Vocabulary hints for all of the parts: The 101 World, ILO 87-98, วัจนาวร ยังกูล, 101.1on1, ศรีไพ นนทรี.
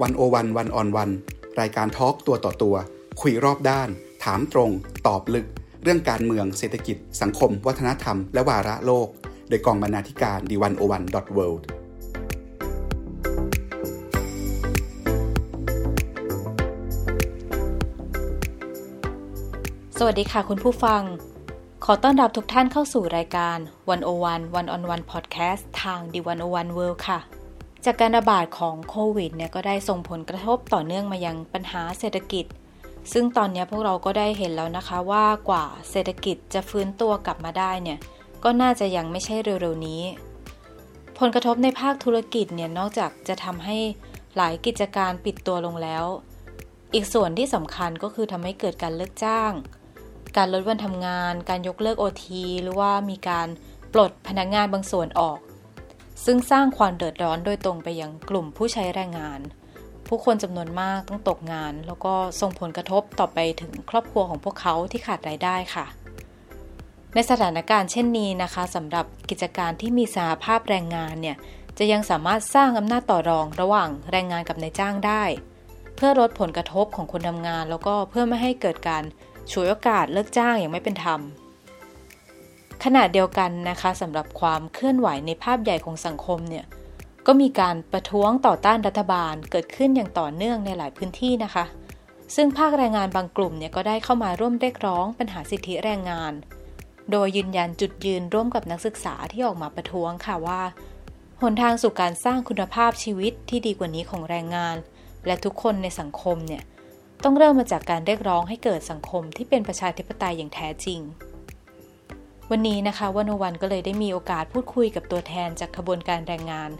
101 1on1 รายการทอล์กตัวต่อตัวคุยรอบด้านถามตรงตอบลึกเรื่องการเมืองเศรษฐกิจสังคมวัฒนธรรมและวาระโลกโดยกองบรรณาธิการ The 101 Worldสวัสดีค่ะคุณผู้ฟังขอต้อนรับทุกท่านเข้าสู่รายการ 101 1on1 Podcast ทาง The 101 World ค่ะจากการระบาดของโควิดเนี่ยก็ได้ส่งผลกระทบต่อเนื่องมายังปัญหาเศรษฐกิจซึ่งตอนนี้พวกเราก็ได้เห็นแล้วนะคะว่ากว่าเศรษฐกิจจะฟื้นตัวกลับมาได้เนี่ยก็น่าจะยังไม่ใช่เร็วๆนี้ผลกระทบในภาคธุรกิจเนี่ยนอกจากจะทำให้หลายกิจการปิดตัวลงแล้วอีกส่วนที่สำคัญก็คือทำให้เกิดการเลิกจ้างการลดวันทำงานการยกเลิก OT หรือว่ามีการปลดพนักงานบางส่วนออกซึ่งสร้างความเดือดร้อนโดยตรงไปยังกลุ่มผู้ใช้แรงงานผู้คนจำนวนมากต้องตกงานแล้วก็ส่งผลกระทบต่อไปถึงครอบครัวของพวกเขาที่ขาดรายได้ค่ะในสถานการณ์เช่นนี้นะคะสำหรับกิจการที่มีสหภาพแรงงานเนี่ยจะยังสามารถสร้างอำนาจต่อรองระหว่างแรงงานกับนายจ้างได้เพื่อลดผลกระทบของคนทำงานแล้วก็เพื่อไม่ให้เกิดการฉวยโอกาสเลิกจ้างอย่างไม่เป็นธรรมขณะเดียวกันนะคะสำหรับความเคลื่อนไหวในภาพใหญ่ของสังคมเนี่ยก็มีการประท้วงต่อต้านรัฐบาลเกิดขึ้นอย่างต่อเนื่องในหลายพื้นที่นะคะซึ่งภาคแรงงานบางกลุ่มเนี่ยก็ได้เข้ามาร่วมเรียกร้องปัญหาสิทธิแรงงานโดยยืนยันจุดยืนร่วมกับนักศึกษาที่ออกมาประท้วงค่ะว่าหนทางสู่การสร้างคุณภาพชีวิตที่ดีกว่านี้ของแรงงานและทุกคนในสังคมเนี่ยต้องเริ่มมาจากการเรียกร้องให้เกิดสังคมที่เป็นประชาธิปไตยอย่างแท้จริงวันนี้นะคะ101ก็เลยได้มีโอกาสพูดคุยกับตัวแทนจากขบวนการแรงงาน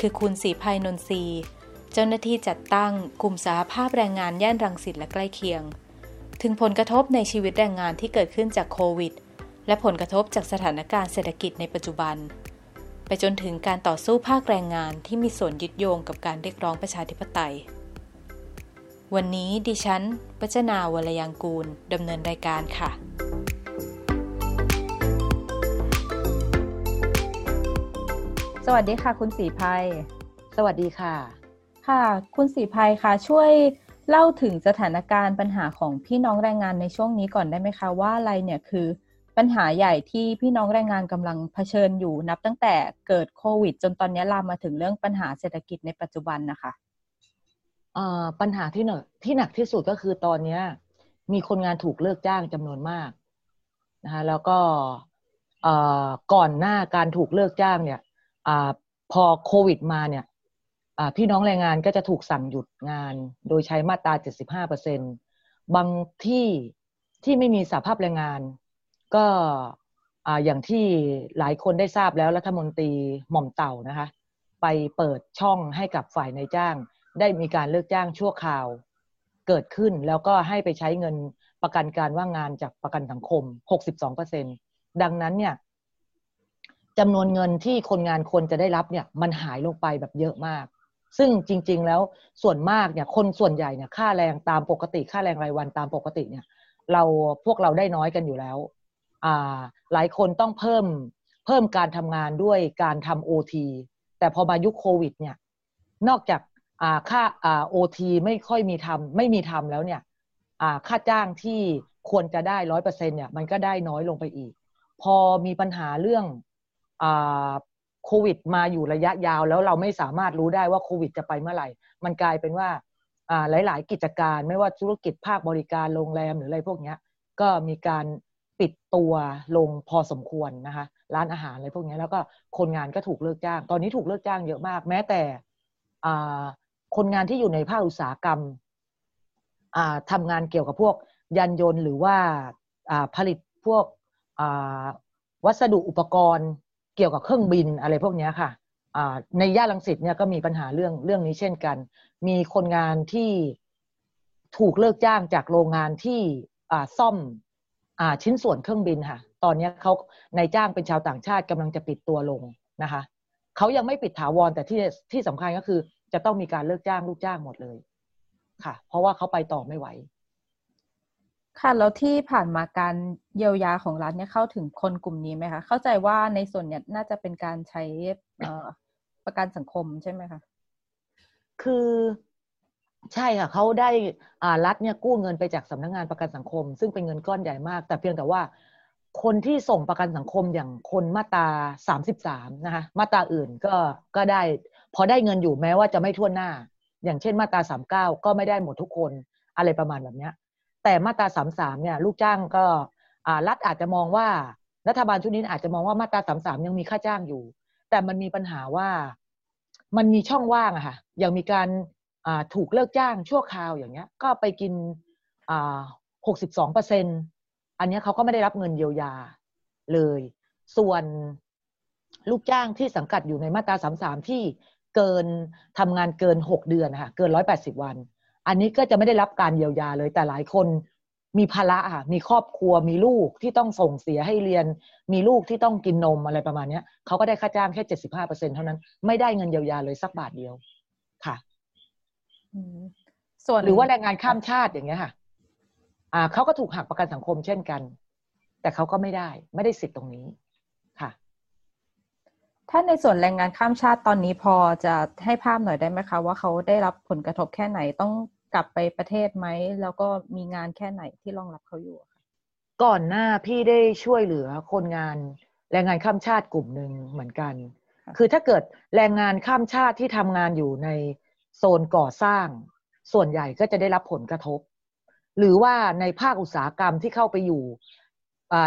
คือคุณศรีไพนนทรีเจ้าหน้าที่จัดตั้งกลุ่มสหภาพแรงงานย่านรังสิตและใกล้เคียงถึงผลกระทบในชีวิตแรงงานที่เกิดขึ้นจากโควิดและผลกระทบจากสถานการณ์เศรษฐกิจในปัจจุบันไปจนถึงการต่อสู้ภาคแรงงานที่มีส่วนยึดโยงกับการเรียกร้องประชาธิปไตยวันนี้ดิฉันวัจนาวรยังกูลดำเนินรายการค่ะสวัสดีค่ะคุณศรีไพสวัสดีค่ะค่ะคุณศรีไพค่ะช่วยเล่าถึงสถานการณ์ปัญหาของพี่น้องแรงงานในช่วงนี้ก่อนได้ไหมคะว่าอะไรเนี่ยคือปัญหาใหญ่ที่พี่น้องแรงงานกำลังเผชิญอยู่นับตั้งแต่เกิดโควิดจนตอนนี้ลามมาถึงเรื่องปัญหาเศรษฐกิจในปัจจุบันนะคะปัญหาที่หนักที่สุดก็คือตอนนี้มีคนงานถูกเลิกจ้างจำนวนมากนะคะแล้วก็ก่อนหน้าการถูกเลิกจ้างเนี่ยพอโควิดมาเนี่ยพี่น้องแรงงานก็จะถูกสั่งหยุดงานโดยใช้มาตรา 75% บางที่ที่ไม่มีสหภาพแรงงานก็อย่างที่หลายคนได้ทราบแล้วรัฐมนตรีหม่อมเต่านะคะไปเปิดช่องให้กับฝ่ายนายจ้างได้มีการเลิกจ้างชั่วคราวเกิดขึ้นแล้วก็ให้ไปใช้เงินประกันการว่างงานจากประกันสังคม 62% ดังนั้นเนี่ยจำนวนเงินที่คนงานควรจะได้รับเนี่ยมันหายลงไปแบบเยอะมากซึ่งจริงๆแล้วส่วนมากเนี่ยคนส่วนใหญ่เนี่ยค่าแรงตามปกติค่าแรงรายวันตามปกติเนี่ยพวกเราได้น้อยกันอยู่แล้วหลายคนต้องเพิ่มการทำงานด้วยการทำ OT แต่พอมายุคโควิดเนี่ยนอกจากค่า OT ไม่มีทำแล้วเนี่ยค่าจ้างที่ควรจะได้ 100% เนี่ยมันก็ได้น้อยลงไปอีกพอมีปัญหาเรื่องโควิดมาอยู่ระยะยาวแล้วเราไม่สามารถรู้ได้ว่าโควิดจะไปเมื่อไหร่มันกลายเป็นว่าหลายๆกิจการไม่ว่าธุรกิจภาคบริการโรงแรมหรืออะไรพวกนี้ก็มีการปิดตัวลงพอสมควรนะคะร้านอาหารอะไรพวกนี้แล้วก็คนงานก็ถูกเลิกจ้างตอนนี้ถูกเลิกจ้างเยอะมากแม้แต่คนงานที่อยู่ในภาคอุตสาหกรรมทำงานเกี่ยวกับพวกยานยนต์หรือว่าผลิตพวกวัสดุอุปกรณ์เกี่ยวกับเครื่องบินอะไรพวกนี้ค่ะในย่านรังสิตเนี่ยก็มีปัญหาเรื่องนี้เช่นกันมีคนงานที่ถูกเลิกจ้างจากโรงงานที่ซ่อมชิ้นส่วนเครื่องบินค่ะตอนนี้เขานายจ้างเป็นชาวต่างชาติกำลังจะปิดตัวลงนะคะเขายังไม่ปิดถาวรแต่ที่สำคัญก็คือจะต้องมีการเลิกจ้างลูกจ้างหมดเลยค่ะเพราะว่าเขาไปต่อไม่ไหวค่ะแล้วที่ผ่านมาการเยียวยาของรัฐเนี่ยเข้าถึงคนกลุ่มนี้ไหมคะเข้าใจว่าในส่วนเนี่ยน่าจะเป็นการใช้ประกันสังคมใช่ไหมคะคือ ใช่ค่ะเขาได้รัฐเนี่ยกู้เงินไปจากสำนักงานประกันสังคมซึ่งเป็นเงินก้อนใหญ่มากแต่เพียงแต่ว่าคนที่ส่งประกันสังคมอย่างคนมาตรา33นะคะมาตราอื่นก็ได้พอได้เงินอยู่แม้ว่าจะไม่ทั่วหน้าอย่างเช่นมาตรา39ก็ไม่ได้หมดทุกคนอะไรประมาณแบบนี้แต่มาตรา33เนี่ยลูกจ้างก็รัฐอาจจะมองว่ารัฐบาลชุดนี้อาจจะมองว่ามาตรา33ยังมีค่าจ้างอยู่แต่มันมีปัญหาว่ามันมีช่องว่างอะค่ะอย่างมีการถูกเลิกจ้างชั่วคราวอย่างเงี้ยก็ไปกิน62%อันนี้เขาก็ไม่ได้รับเงินเยียวยาเลยส่วนลูกจ้างที่สังกัดอยู่ในมาตรา33ที่เกินทำงานเกิน6เดือนค่ะเกิน180วันอันนี้ก็จะไม่ได้รับการเยียวยาเลยแต่หลายคนมีภาระค่ะมีครอบครัวมีลูกที่ต้องส่งเสียให้เรียนมีลูกที่ต้องกินนมอะไรประมาณนี้เขาก็ได้ค่าจ้างแค่ 75% เท่านั้นไม่ได้เงินเยียวยาเลยสักบาทเดียวค่ะส่วนหรือว่าแรงงานข้ามชาติอย่างเงี้ยค่ะเขาก็ถูกหักประกันสังคมเช่นกันแต่เขาก็ไม่ได้สิทธิ์ตรงนี้ค่ะถ้าในส่วนแรงงานข้ามชาติตอนนี้พอจะให้ภาพหน่อยได้ไหมคะว่าเขาได้รับผลกระทบแค่ไหนต้องกลับไปประเทศไหมแล้วก็มีงานแค่ไหนที่รองรับเขาอยู่ก่อนหน้าพี่ได้ช่วยเหลือคนงานแรงงานข้ามชาติกลุ่มนึงเหมือนกันคือถ้าเกิดแรงงานข้ามชาติที่ทำงานอยู่ในโซนก่อสร้างส่วนใหญ่ก็จะได้รับผลกระทบหรือว่าในภาคอุตสาหกรรมที่เข้าไปอยู่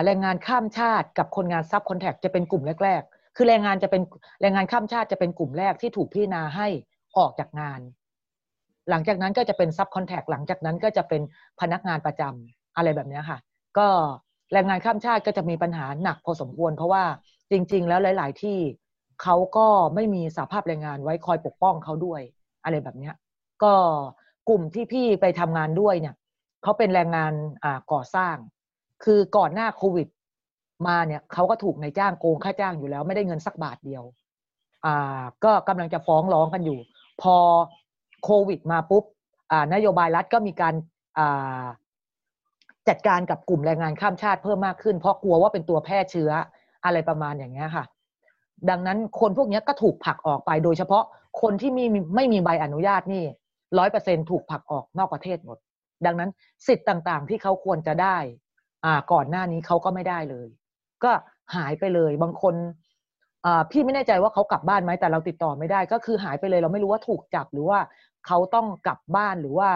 แรงงานข้ามชาติกับคนงานซับคอนแทคจะเป็นกลุ่มแรกๆคือแรงงานข้ามชาติจะเป็นกลุ่มแรกที่ถูกพิจารณาให้ออกจากงานหลังจากนั้นก็จะเป็นซับคอนแทคหลังจากนั้นก็จะเป็นพนักงานประจำอะไรแบบนี้ค่ะก็แรงงานข้ามชาติก็จะมีปัญหาหนักพอสมควรเพราะว่าจริงๆแล้วหลายๆที่เขาก็ไม่มีสหภาพแรงงานไว้คอยปกป้องเขาด้วยอะไรแบบนี้ก็กลุ่มที่พี่ไปทำงานด้วยเนี่ยเขาเป็นแรงงานก่อสร้างคือก่อนหน้าโควิดมาเนี่ยเขาก็ถูกนายจ้างโกงค่าจ้างอยู่แล้วไม่ได้เงินสักบาทเดียวก็กำลังจะฟ้องร้องกันอยู่พอโควิดมาปุ๊บนโยบายรัฐก็มีการจัดการกับกลุ่มแรงงานข้ามชาติเพิ่มมากขึ้นเพราะกลัวว่าเป็นตัวแพร่เชื้ออะไรประมาณอย่างเงี้ยค่ะดังนั้นคนพวกนี้ก็ถูกผลักออกไปโดยเฉพาะคนที่ไม่มีใบอนุญาตนี่ 100% ถูกผลักออกนอกประเทศหมดดังนั้นสิทธิ์ต่างๆที่เขาควรจะได้ก่อนหน้านี้เขาก็ไม่ได้เลยก็หายไปเลยบางคนพี่ไม่แน่ใจว่าเขากลับบ้านไหมแต่เราติดต่อไม่ได้ก็คือหายไปเลยเราไม่รู้ว่าถูกจับหรือว่าเขาต้องกลับบ้านหรือว่า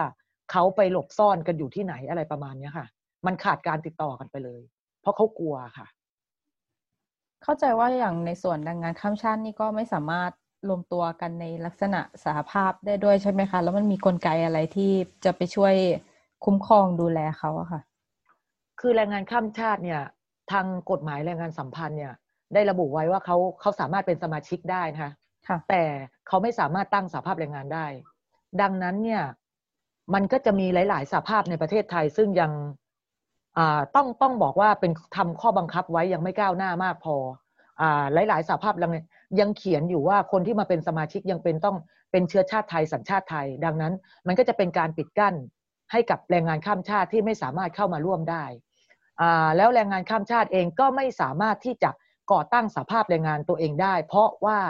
เขาไปหลบซ่อนกันอยู่ที่ไหนอะไรประมาณนี้ค่ะมันขาดการติดต่อกันไปเลยเพราะเขากลัวค่ะเข้าใจว่าอย่างในส่วนแรงงานข้ามชาตินี่ก็ไม่สามารถรวมตัวกันในลักษณะสหภาพได้ด้วยใช่ไหมคะแล้วมันมีกลไกอะไรที่จะไปช่วยคุ้มครองดูแลเขาอะค่ะคือแรงงานข้ามชาติเนี่ยทางกฎหมายแรงงานสัมพันธ์เนี่ยได้ระบุไว้ว่าเขาสามารถเป็นสมาชิกได้นะคะแต่เขาไม่สามารถตั้งสหภาพแรงงานได้ดังนั้นเนี่ยมันก็จะมีหลายๆสหภาพในประเทศไทยซึ่งยังต้องบอกว่าเป็นทำข้อบังคับไว้ยังไม่ก้าวหน้ามากพอหลายๆสหภาพยังเขียนอยู่ว่าคนที่มาเป็นสมาชิกยังเป็นต้องเป็นเชื้อชาติไทยสัญชาติไทยดังนั้นมันก็จะเป็นการปิดกั้นให้กับแรงงานข้ามชาติที่ไม่สามารถเข้ามาร่วมได้แล้วแรงงานข้ามชาติเองก็ไม่สามารถที่จะก่อตั้งสหภาพแรงงานตัวเองได้เพราะว่า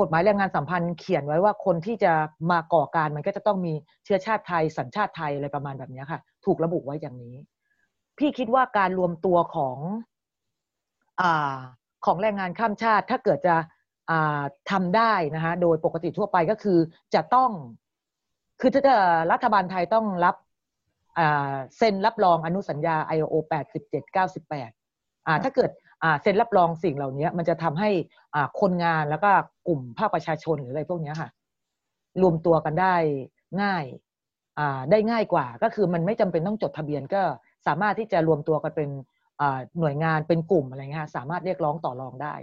กฎหมายแรงงานสัมพันธ์เขียนไว้ว่าคนที่จะมาก่อการมันก็จะต้องมีเชื้อชาติไทยสัญชาติไทยอะไรประมาณแบบนี้ค่ะถูกระบุไว้อย่างนี้พี่คิดว่าการรวมตัวของแรงงานข้ามชาติถ้าเกิดจะทำได้นะคะโดยปกติทั่วไปก็คือจะต้องคือถ้ารัฐบาลไทยต้องรับเซ็นรับรองอนุสัญญา ILO 87-98ถ้าเกิดเซ็นรับรองสิ่งเหล่านี้มันจะทำให้คนงานแล้วก็กลุ่มภาคประชาชนหรืออะไรพวกนี้ค่ะรวมตัวกันได้ง่ายกว่าก็คือมันไม่จำเป็นต้องจดทะเบียนก็สามารถที่จะรวมตัวกันเป็นหน่วยงานเป็นกลุ่มอะไรเงี้ยสามารถเรียกร้องต่อรองได้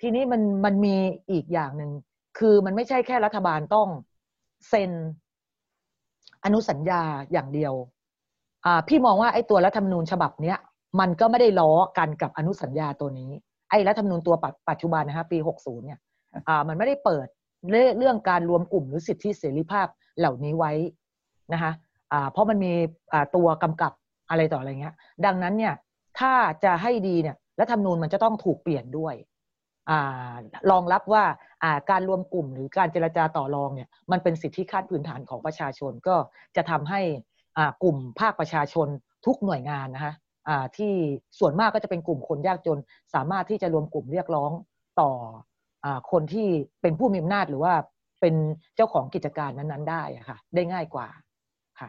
ทีนี้มันมีอีกอย่างนึงคือมันไม่ใช่แค่รัฐบาลต้องเซ็นอนุสัญญาอย่างเดียวพี่มองว่าไอ้ตัวรัฐธรรมนูญฉบับเนี้ยมันก็ไม่ได้ล้อกันกับอนุสัญญาตัวนี้ไอ้รัฐธรรมนูญตัวปัจจุบันนะคะปี60เนี่ยมันไม่ได้เปิดเรื่องการรวมกลุ่มหรือสิทธิเสรีภาพเหล่านี้ไว้นะคะเพราะมันมีตัวกำกับอะไรต่ออะไรเงี้ยดังนั้นเนี่ยถ้าจะให้ดีเนี่ยรัฐธรรมนูญมันจะต้องถูกเปลี่ยนด้วยรองรับว่า การรวมกลุ่มหรือการเจรจาต่อรองเนี่ยมันเป็นสิทธิขั้นพื้นฐานของประชาชนก็จะทำให้กลุ่มภาคประชาชนทุกหน่วยงานนะคะที่ส่วนมากก็จะเป็นกลุ่มคนยากจนสามารถที่จะรวมกลุ่มเรียกร้องต่อคนที่เป็นผู้มีอำนาจหรือว่าเป็นเจ้าของกิจการนั้นๆได้ค่ะได้ง่ายกว่าค่ะ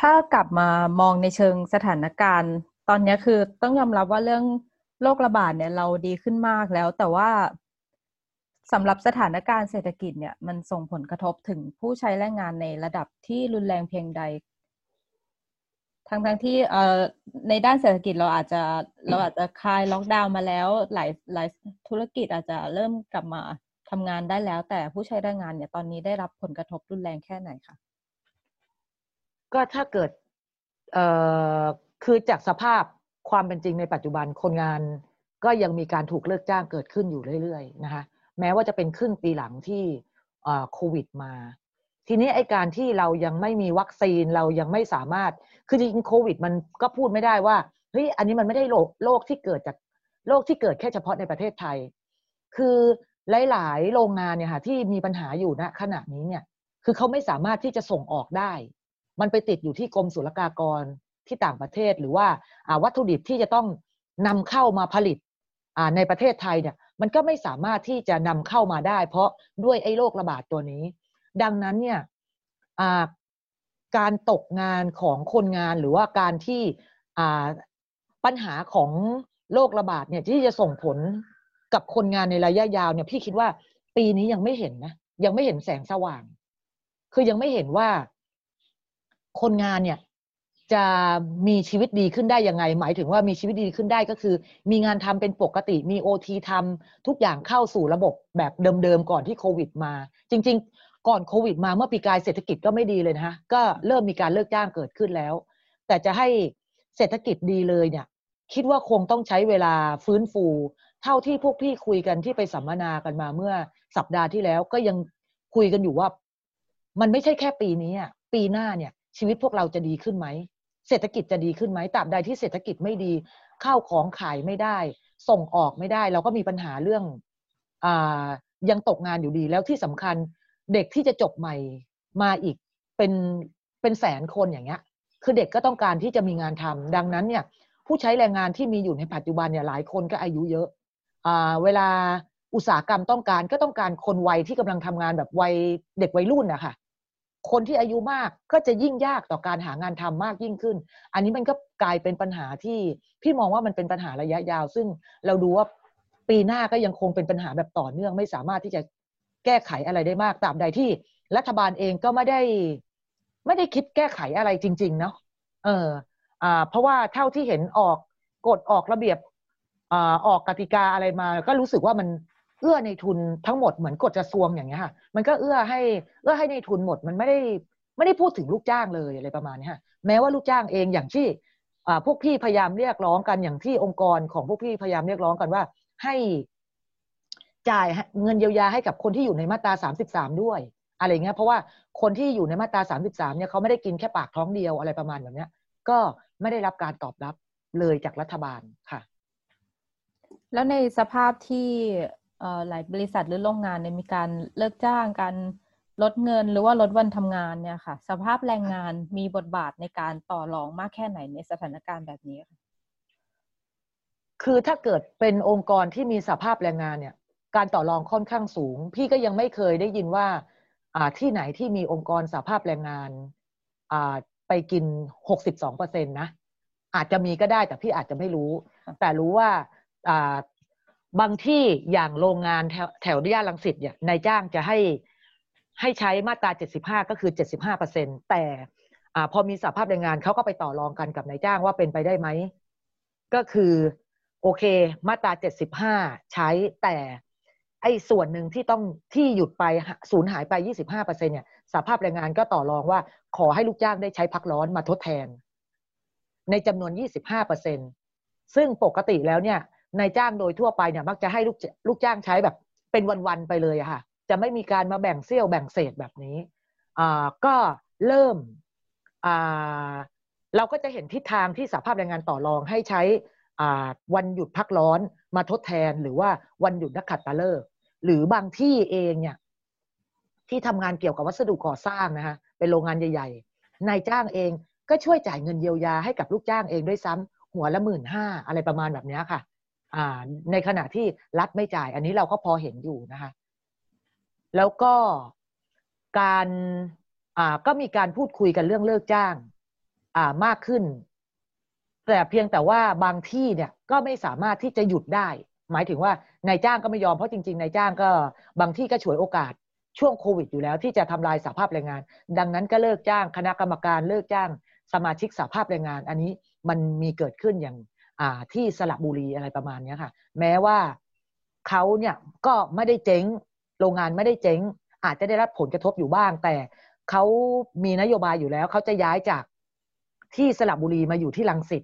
ถ้ากลับมามองในเชิงสถานการณ์ตอนนี้คือต้องยอมรับว่าเรื่องโรคระบาดเนี่ยเราดีขึ้นมากแล้วแต่ว่าสำหรับสถานการณ์เศรษฐกิจเนี่ยมันส่งผลกระทบถึงผู้ใช้แรงงานในระดับที่รุนแรงเพียงใดทั้งที่ในด้านเศรษฐกิจเราอาจจะคลายล็อกดาวน์มาแล้วหลายธุรกิจอาจจะเริ่มกลับมาทำงานได้แล้วแต่ผู้ใช้แรงงานเนี่ยตอนนี้ได้รับผลกระทบรุนแรงแค่ไหนคะก็ถ้าเกิดคือจากสภาพความเป็นจริงในปัจจุบันคนงานก็ยังมีการถูกเลิกจ้างเกิดขึ้นอยู่เรื่อยๆนะคะแม้ว่าจะเป็นครึ่งปีหลังที่โควิดมาทีนี้ไอ้การที่เรายังไม่มีวัคซีนเรายังไม่สามารถคือจริงๆโควิดมันก็พูดไม่ได้ว่าเฮ้ยอันนี้มันไม่ได้โรคที่เกิดจากโรคที่เกิดแค่เฉพาะในประเทศไทยคือหลายๆโรงงานเนี่ยค่ะที่มีปัญหาอยู่ณขณะนี้เนี่ยคือเขาไม่สามารถที่จะส่งออกได้มันไปติดอยู่ที่กรมศุลกากรที่ต่างประเทศหรือว่าวัตถุดิบที่จะต้องนำเข้ามาผลิตในประเทศไทยเนี่ยมันก็ไม่สามารถที่จะนำเข้ามาได้เพราะด้วยไอ้โรคระบาดตัวนี้ดังนั้นเนี่ยการตกงานของคนงานหรือว่าการที่ปัญหาของโรคระบาดเนี่ยที่จะส่งผลกับคนงานในระยะยาวเนี่ยพี่คิดว่าปีนี้ยังไม่เห็นนะยังไม่เห็นแสงสว่างคือยังไม่เห็นว่าคนงานเนี่ยจะมีชีวิตดีขึ้นได้ยังไงหมายถึงว่ามีชีวิตดีขึ้นได้ก็คือมีงานทำเป็นปกติมี OT ทำทุกอย่างเข้าสู่ระบบแบบเดิมๆก่อนที่โควิดมาจริงๆก่อนโควิดมาเมื่อปีกายเศรษฐกิจก็ไม่ดีเลยนะคะก็เริ่มมีการเลิกจ้างเกิดขึ้นแล้วแต่จะให้เศรษฐกิจดีเลยเนี่ยคิดว่าคงต้องใช้เวลาฟื้นฟูเท่าที่พวกพี่คุยกันที่ไปสัมมนากันมาเมื่อสัปดาห์ที่แล้วก็ยังคุยกันอยู่ว่ามันไม่ใช่แค่ปีนี้อ่ะปีหน้าเนี่ยชีวิตพวกเราจะดีขึ้นไหมเศรษฐกิจจะดีขึ้นไหมตราบใดที่เศรษฐกิจไม่ดีข้าวของขายไม่ได้ส่งออกไม่ได้เราก็มีปัญหาเรื่องยังตกงานอยู่ดีแล้วที่สำคัญเด็กที่จะจบใหม่มาอีกเป็นแสนคนอย่างเงี้ยคือเด็กก็ต้องการที่จะมีงานทำดังนั้นเนี่ยผู้ใช้แรงงานที่มีอยู่ในปัจจุบันเนี่ยหลายคนก็อายุเยอะเวลาอุตสาหกรรมต้องการคนวัยที่กำลังทำงานแบบวัยเด็กวัยรุ่นนะคะคนที่อายุมากก็จะยิ่งยากต่อการหางานทำมากยิ่งขึ้นอันนี้มันก็กลายเป็นปัญหาที่พี่มองว่ามันเป็นปัญหาระยะยาวซึ่งเราดูว่าปีหน้าก็ยังคงเป็นปัญหาแบบต่อเนื่องไม่สามารถที่จะแก้ไขอะไรได้มากตามใดที่รัฐบาลเองก็ไม่ได้คิดแก้ไขอะไรจริงๆเนาะเพราะว่าเท่าที่เห็นออกกฎออกระเบียบออกกติกาอะไรมาก็รู้สึกว่ามันเอื้อในทุนทั้งหมดเหมือนกฎกระทรวงอย่างเงี้ยค่ะมันก็เอื้อให้ในทุนหมดมันไม่ได้พูดถึงลูกจ้างเลยอะไรประมาณนี้ค่ะแม้ว่าลูกจ้างเองอย่างที่พวกพี่พยายามเรียกร้องกันอย่างที่องค์กรของพวกพี่พยายามเรียกร้องกันว่าให้จ่ายเงินเยียวยาให้กับคนที่อยู่ในมาตรา33ด้วยอะไรเงี้ยเพราะว่าคนที่อยู่ในมาตรา33เนี่ยเขาไม่ได้กินแค่ปากท้องเดียวอะไรประมาณแบบเนี้ยก็ไม่ได้รับการตอบรับเลยจากรัฐบาลค่ะแล้วในสภาพที่หลายบริษัทหรือโรงงานเนี่ยมีการเลิกจ้างการลดเงินหรือว่าลดวันทำงานเนี่ยค่ะสภาพแรงงานมีบทบาทในการต่อรองมากแค่ไหนในสถานการณ์แบบนี้ค่ะคือถ้าเกิดเป็นองค์กรที่มีสภาพแรงงานเนี่ยการต่อรองค่อนข้างสูงพี่ก็ยังไม่เคยได้ยินว่าที่ไหนที่มีองค์กรสภาพแรงงานไปกิน 62% นะอาจจะมีก็ได้แต่พี่อาจจะไม่รู้แต่รู้ว่าบางที่อย่างโรงงานแถวย่านรังสิตเนี่ยนายจ้างจะให้ใช้มาตรา75ก็คือ 75% แต่พอมีสภาพแรงงานเขาก็ไปต่อรองกันกับนายจ้างว่าเป็นไปได้ไหมก็คือโอเคมาตรา75ใช้แต่ไอ้ส่วนหนึ่งที่ต้องที่หยุดไปสูญหายไป 25% เนี่ยสภาพแรงงานก็ต่อรองว่าขอให้ลูกจ้างได้ใช้พักร้อนมาทดแทนในจำนวน 25% ซึ่งปกติแล้วเนี่ยนายจ้างโดยทั่วไปเนี่ยมักจะให้ลูกจ้างใช้แบบเป็นวันๆไปเลยอะค่ะจะไม่มีการมาแบ่งเสี้ยวแบ่งเศษแบบนี้ก็เริ่มเราก็จะเห็นทิศทางที่สภาพแรงงานต่อรองให้ใช้วันหยุดพักร้อนมาทดแทนหรือว่าวันหยุดนักขัตฤกษ์ หรือบางที่เองเนี่ยที่ทำงานเกี่ยวกับวัสดุก่อสร้างนะคะเป็นโรงงานใหญ่ๆนายจ้างเองก็ช่วยจ่ายเงินเยียวยาให้กับลูกจ้างเองด้วยซ้ำหัวละ15,000อะไรประมาณแบบนี้ค่ะในขณะที่รัฐไม่จ่ายอันนี้เราก็พอเห็นอยู่นะคะแล้วก็การก็มีการพูดคุยกันเรื่องเลิกจ้างมากขึ้นแต่เพียงแต่ว่าบางที่เนี่ยก็ไม่สามารถที่จะหยุดได้หมายถึงว่านายจ้างก็ไม่ยอมเพราะจริงๆนายจ้างก็บางที่ก็ฉวยโอกาสช่วงโควิดอยู่แล้วที่จะทำลายสหภาพแรงงานดังนั้นก็เลิกจ้างคณะกรรมการเลิกจ้างสมาชิกสหภาพแรงงานอันนี้มันมีเกิดขึ้นอย่างที่สระบุรีอะไรประมาณนี้ค่ะแม้ว่าเขาเนี่ยก็ไม่ได้เจ๊งโรงงานไม่ได้เจ๊งอาจจะได้รับผลกระทบอยู่บ้างแต่เขามีนโยบายอยู่แล้วเขาจะย้ายจากที่สระบุรีมาอยู่ที่รังสิต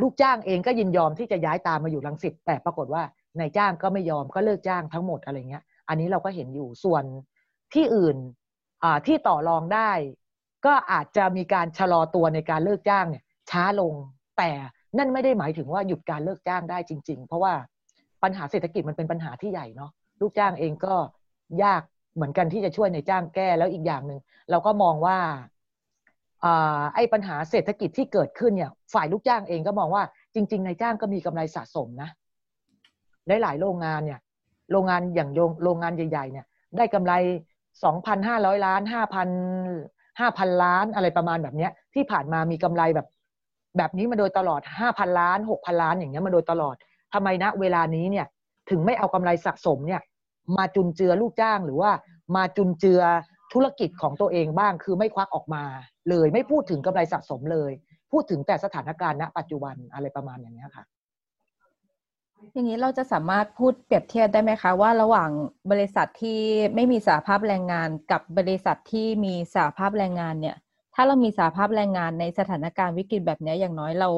ลูกจ้างเองก็ยินยอมที่จะย้ายตามมาอยู่รังสิตแต่ปรากฏว่านายจ้างก็ไม่ยอมก็เลิกจ้างทั้งหมดอะไรเงี้ยอันนี้เราก็เห็นอยู่ส่วนที่อื่นที่ต่อรองได้ก็อาจจะมีการชะลอตัวในการเลิกจ้างเนี่ยช้าลงแต่นั่นไม่ได้หมายถึงว่าหยุดการเลิกจ้างได้จริงๆเพราะว่าปัญหาเศรษฐกิจมันเป็นปัญหาที่ใหญ่เนาะลูกจ้างเองก็ยากเหมือนกันที่จะช่วยนายจ้างแก้แล้วอีกอย่างนึงเราก็มองว่าไอ้ปัญหาเศรษฐกิจที่เกิดขึ้นเนี่ยฝ่ายลูกจ้างเองก็มองว่าจริงๆนายจ้างก็มีกำไรสะสมนะหลายๆโรงงานเนี่ยโรงงานอย่างโรงงานใหญ่ๆเนี่ยได้กำไร 2,500 ล้าน 5,000 ล้านอะไรประมาณแบบเนี้ยที่ผ่านมามีกำไรแบบนี้มาโดยตลอด 5,000 ล้าน 6,000 ล้านอย่างเงี้ยมาโดยตลอดทำไมนะเวลานี้เนี่ยถึงไม่เอากำไรสะสมเนี่ยมาจุนเจือลูกจ้างหรือว่ามาจุนเจือธุรกิจของตัวเองบ้างคือไม่ควักออกมาเลยไม่พูดถึงกำไรสะสมเลยพูดถึงแต่สถานการณ์ณปัจจุบันอะไรประมาณอย่างนี้ค่ะอย่างนี้เราจะสามารถพูดเปรียบเทียบได้ไหมคะว่าระหว่างบริษัทที่ไม่มีสหภาพแรงงานกับบริษัทที่มีสหภาพแรงงานเนี่ยถ้าเรามีสหภาพแรงงานในสถานการณ์วิกฤตแบบนี้อย่างน้อยเรา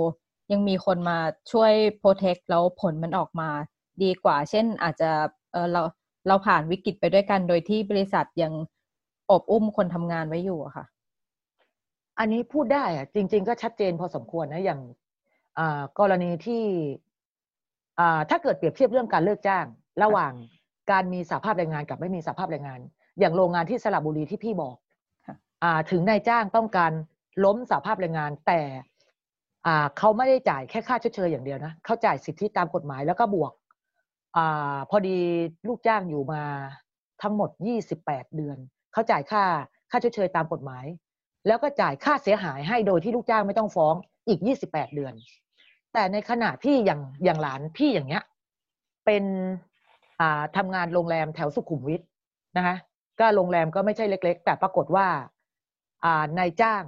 ยังมีคนมาช่วยโปรเทคแล้วผลมันออกมาดีกว่าเช่นอาจจะเราผ่านวิกฤตไปด้วยกันโดยที่บริษัทยังอบอุ้มคนทำงานไว้อยู่อะค่ะอันนี้พูดได้อะจริงๆก็ชัดเจนพอสมควรนะอย่างกรณีที่ถ้าเกิดเปรียบเทียบเรื่องการเลิกจ้างระหว่างการมีสหภาพแรงงานกับไม่มีสหภาพแรงงานอย่างโรงงานที่สระบุรีที่พี่บอกถึงนายจ้างต้องการล้มสหภาพแรงงานแต่เขาไม่ได้จ่ายแค่ค่าชดเชยอย่างเดียวนะเขาจ่ายสิทธิตามกฎหมายแล้วก็บวกพอดีลูกจ้างอยู่มาทั้งหมด28เดือนเขาจ่ายค่าชดเชยตามกฎหมายแล้วก็จ่ายค่าเสียหายให้โดยที่ลูกจ้างไม่ต้องฟ้องอีก28เดือนแต่ในขณะที่อย่างหลานพี่อย่างเงี้ยเป็นทำงานโรงแรมแถวสุขุมวิทนะคะก็โรงแรมก็ไม่ใช่เล็กๆแต่ปรากฏว่านายจ้าง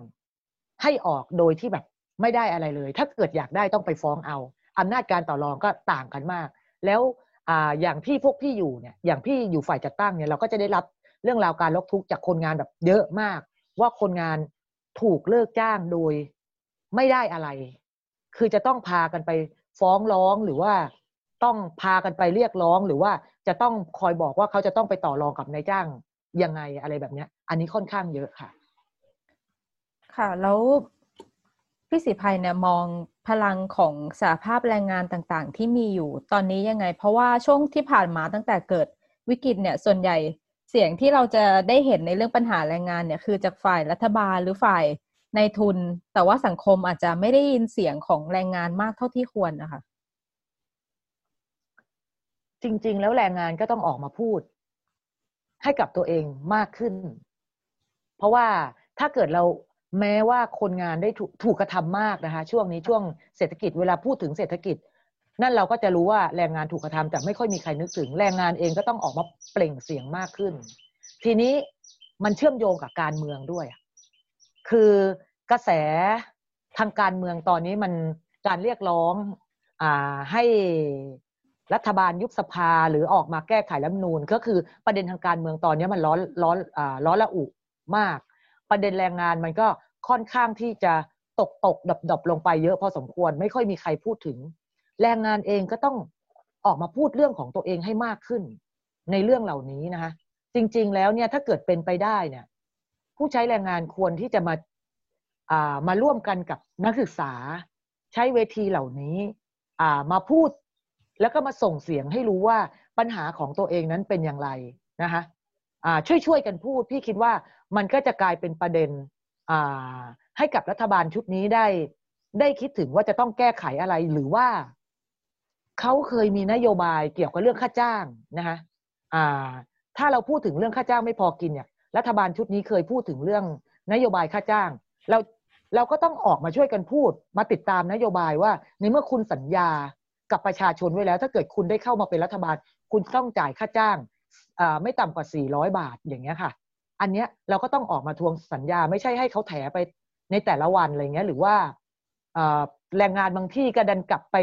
ให้ออกโดยที่แบบไม่ได้อะไรเลยถ้าเกิดอยากได้ต้องไปฟ้องเอาอำนาจการต่อรองก็ต่างกันมากแล้วอย่างที่พวกพี่อยู่เนี่ยอย่างพี่อยู่ฝ่ายจัดตั้งเนี่ยเราก็จะได้รับเรื่องราวการร้องทุกข์จากคนงานแบบเยอะมากว่าคนงานถูกเลิกจ้างโดยไม่ได้อะไรคือจะต้องพากันไปฟ้องร้องหรือว่าต้องพากันไปเรียกร้องหรือว่าจะต้องคอยบอกว่าเขาจะต้องไปต่อรองกับนายจ้างยังไงอะไรแบบนี้อันนี้ค่อนข้างเยอะค่ะค่ะแล้วพี่ศิภัยเนี่ยมองพลังของสหภาพแรงงานต่างๆที่มีอยู่ตอนนี้ยังไงเพราะว่าช่วงที่ผ่านมาตั้งแต่เกิดวิกฤตเนี่ยส่วนใหญ่เสียงที่เราจะได้เห็นในเรื่องปัญหาแรงงานเนี่ยคือจากฝ่ายรัฐบาลหรือฝ่ายในทุนแต่ว่าสังคมอาจจะไม่ได้ยินเสียงของแรงงานมากเท่าที่ควรนะคะจริงๆแล้วแรงงานก็ต้องออกมาพูดให้กับตัวเองมากขึ้นเพราะว่าถ้าเกิดเราแม้ว่าคนงานได้ถูกกระทำมากนะคะช่วงนี้ช่วงเศรษฐกิจเวลาพูดถึงเศรษฐกิจนั่นเราก็จะรู้ว่าแรงงานถูกกระทำแต่ไม่ค่อยมีใครนึกถึงแรงงานเองก็ต้องออกมาเปล่งเสียงมากขึ้นทีนี้มันเชื่อมโยงกับการเมืองด้วยคือกระแสทางการเมืองตอนนี้มันการเรียกร้องให้รัฐบาลยุบสภาหรือออกมาแก้ไขรัฐธรรมนูญก็คือประเด็นทางการเมืองตอนนี้มันร้อนระอุมากประเด็นแรงงานมันก็ค่อนข้างที่จะตกดับๆลงไปเยอะพอสมควรไม่ค่อยมีใครพูดถึงแรงงานเองก็ต้องออกมาพูดเรื่องของตัวเองให้มากขึ้นในเรื่องเหล่านี้นะคะจริงๆแล้วเนี่ยถ้าเกิดเป็นไปได้เนี่ยผู้ใช้แรงงานควรที่จะมาร่วมกันกับนักศึกษาใช้เวทีเหล่านี้มาพูดแล้วก็มาส่งเสียงให้รู้ว่า ปัญหาของตัวเองนั้นเป็นอย่างไรนะคะช่วยกันพูดพี่คิดว่ามันก็จะกลายเป็นประเด็นให้กับรัฐบาลชุดนี้ได้คิดถึงว่าจะต้องแก้ไขอะไรหรือว่าเขาเคยมีนโยบายเกี่ยวกับเรื่องค่าจ้างนะคะถ้าเราพูดถึงเรื่องค่าจ้างไม่พอกินเนี่ยรัฐบาลชุดนี้เคยพูดถึงเรื่องนโยบายค่าจ้างเราก็ต้องออกมาช่วยกันพูดมาติดตามนโยบายว่าในเมื่อคุณสัญญากับประชาชนไว้แล้วถ้าเกิดคุณได้เข้ามาเป็นรัฐบาลคุณต้องจ่ายค่าจ้างไม่ต่ำกว่า400บาทอย่างเงี้ยค่ะอันเนี้ยเราก็ต้องออกมาทวงสัญญาไม่ใช่ให้เขาแถไปในแต่ละวันอะไรเงี้ยหรือว่าแรงงานบางที่ก็ดันกลับไป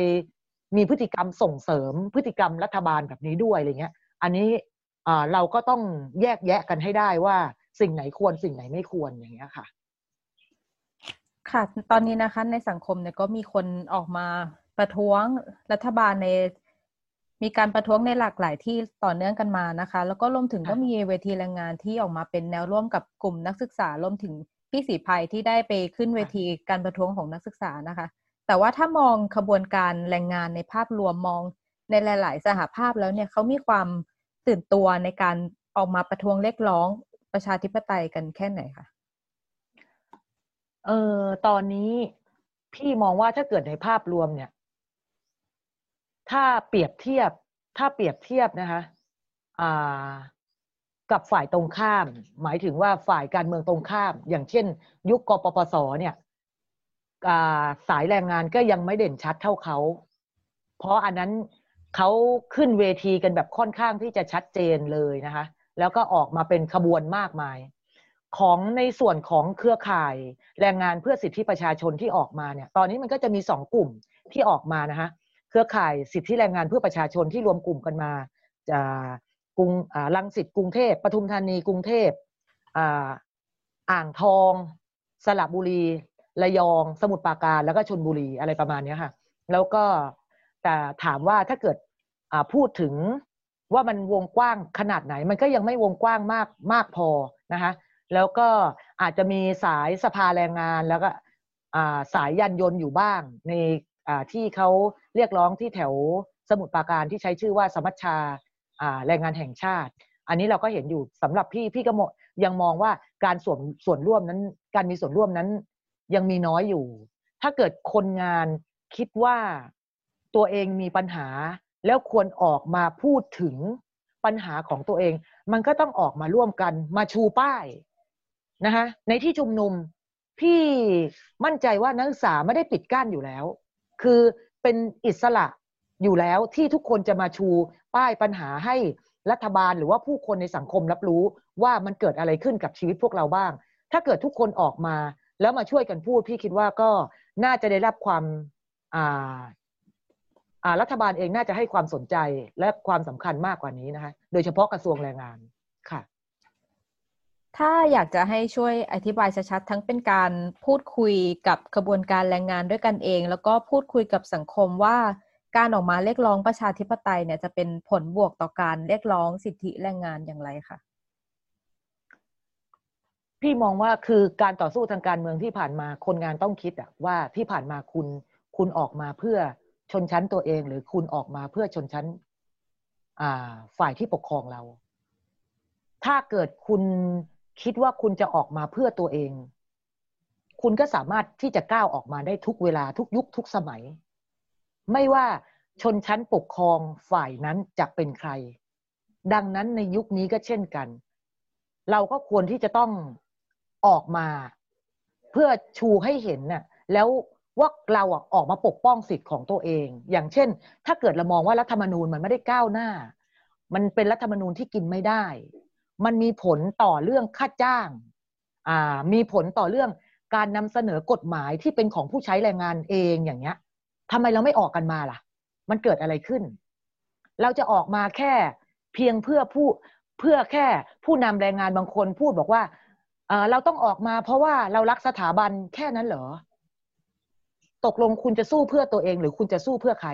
มีพฤติกรรมส่งเสริมพฤติกรรมรัฐบาลแบบนี้ด้วยอะไรเงี้ยอันนี้เราก็ต้องแยกแยะกันให้ได้ว่าสิ่งไหนควรสิ่งไหนไม่ควรอย่างเงี้ยค่ะค่ะตอนนี้นะคะในสังคมเนี่ยก็มีคนออกมาประท้วงรัฐบาลในมีการประท้วงในหลากหลายที่ต่อเนื่องกันมานะคะแล้วก็รวมถึงก็มีเวทีแรงงานที่ออกมาเป็นแนวร่วมกับกลุ่มนักศึกษารวมถึงพี่ศรีภัยที่ได้ไปขึ้นเวทีการประท้วงของนักศึกษานะคะแต่ว่าถ้ามองขบวนการแรงงานในภาพรวมมองในหลายๆสหภาพแล้วเนี่ยเขามีความตื่นตัวในการออกมาประท้วงเรียกร้องประชาธิปไตยกันแค่ไหนคะตอนนี้พี่มองว่าถ้าเกิดในภาพรวมเนี่ยถ้าเปรียบเทียบนะคะกับฝ่ายตรงข้ามหมายถึงว่าฝ่ายการเมืองตรงข้ามอย่างเช่นยุคกปปสเนี่ยสายแรงงานก็ยังไม่เด่นชัดเท่าเขาเพราะอันนั้นเขาขึ้นเวทีกันแบบค่อนข้างที่จะชัดเจนเลยนะคะแล้วก็ออกมาเป็นขบวนมากมายของในส่วนของเครือข่ายแรงงานเพื่อสิทธิประชาชนที่ออกมาเนี่ยตอนนี้มันก็จะมี2กลุ่มที่ออกมานะคะเครือข่ายสิทธิแรงงานเพื่อประชาชนที่รวมกลุ่มกันมาจากกรุงรังสิตกรุงเทพปทุมธานีกรุงเทพอ่างทองสระบุรีระยองสมุทรปราการแล้วก็ชลบุรีอะไรประมาณนี้ค่ะแล้วก็แต่ถามว่าถ้าเกิดพูดถึงว่ามันวงกว้างขนาดไหนมันก็ยังไม่วงกว้างมากพอนะคะแล้วก็อาจจะมีสายสภาแรงงานแล้วก็สายยานยนต์อยู่บ้างในที่เขาเรียกร้องที่แถวสมุทรปราการที่ใช้ชื่อว่าสมัชชาแรงงานแห่งชาติอันนี้เราก็เห็นอยู่สำหรับพี่ก็ยังมองว่าการการมีส่วนร่วมนั้นยังมีน้อยอยู่ถ้าเกิดคนงานคิดว่าตัวเองมีปัญหาแล้วควรออกมาพูดถึงปัญหาของตัวเองมันก็ต้องออกมาร่วมกันมาชูป้ายนะคะในที่ชุมนุมพี่มั่นใจว่านักศึกษาไม่ได้ปิดกั้นอยู่แล้วคือเป็นอิสระอยู่แล้วที่ทุกคนจะมาชูป้ายปัญหาให้รัฐบาลหรือว่าผู้คนในสังคมรับรู้ว่ามันเกิดอะไรขึ้นกับชีวิตพวกเราบ้างถ้าเกิดทุกคนออกมาแล้วมาช่วยกันพูดพี่คิดว่าก็น่าจะได้รับความรัฐบาลเองน่าจะให้ความสนใจและความสำคัญมากกว่านี้นะคะโดยเฉพาะกระทรวงแรงงานค่ะถ้าอยากจะให้ช่วยอธิบายชัดๆทั้งเป็นการพูดคุยกับกระบวนการแรงงานด้วยกันเองแล้วก็พูดคุยกับสังคมว่าการออกมาเรียกร้องประชาธิปไตยเนี่ยจะเป็นผลบวกต่อการเรียกร้องสิทธิแรงงานอย่างไรคะพี่มองว่าคือการต่อสู้ทางการเมืองที่ผ่านมาคนงานต้องคิดว่าที่ผ่านมาคุณออกมาเพื่อชนชั้นตัวเองหรือคุณออกมาเพื่อชนชั้นฝ่ายที่ปกครองเราถ้าเกิดคุณคิดว่าคุณจะออกมาเพื่อตัวเองคุณก็สามารถที่จะก้าวออกมาได้ทุกเวลาทุกยุคทุกสมัยไม่ว่าชนชั้นปกครองฝ่ายนั้นจะเป็นใครดังนั้นในยุคนี้ก็เช่นกันเราก็ควรที่จะต้องออกมาเพื่อชูให้เห็นน่ะแล้วว่าเราออกมาปกป้องสิทธิ์ของตัวเองอย่างเช่นถ้าเกิดเรามองว่ารัฐธรรมนูญมันไม่ได้ก้าวหน้ามันเป็นรัฐธรรมนูญที่กินไม่ได้มันมีผลต่อเรื่องค่าจ้างมีผลต่อเรื่องการนำเสนอกฎหมายที่เป็นของผู้ใช้แรงงานเองอย่างเงี้ยทำไมเราไม่ออกกันมาล่ะมันเกิดอะไรขึ้นเราจะออกมาแค่เพียงเพื่อแค่ผู้นำแรงงานบางคนพูดบอกว่าเราต้องออกมาเพราะว่าเรารักสถาบันแค่นั้นเหรอตกลงคุณจะสู้เพื่อตัวเองหรือคุณจะสู้เพื่อใคร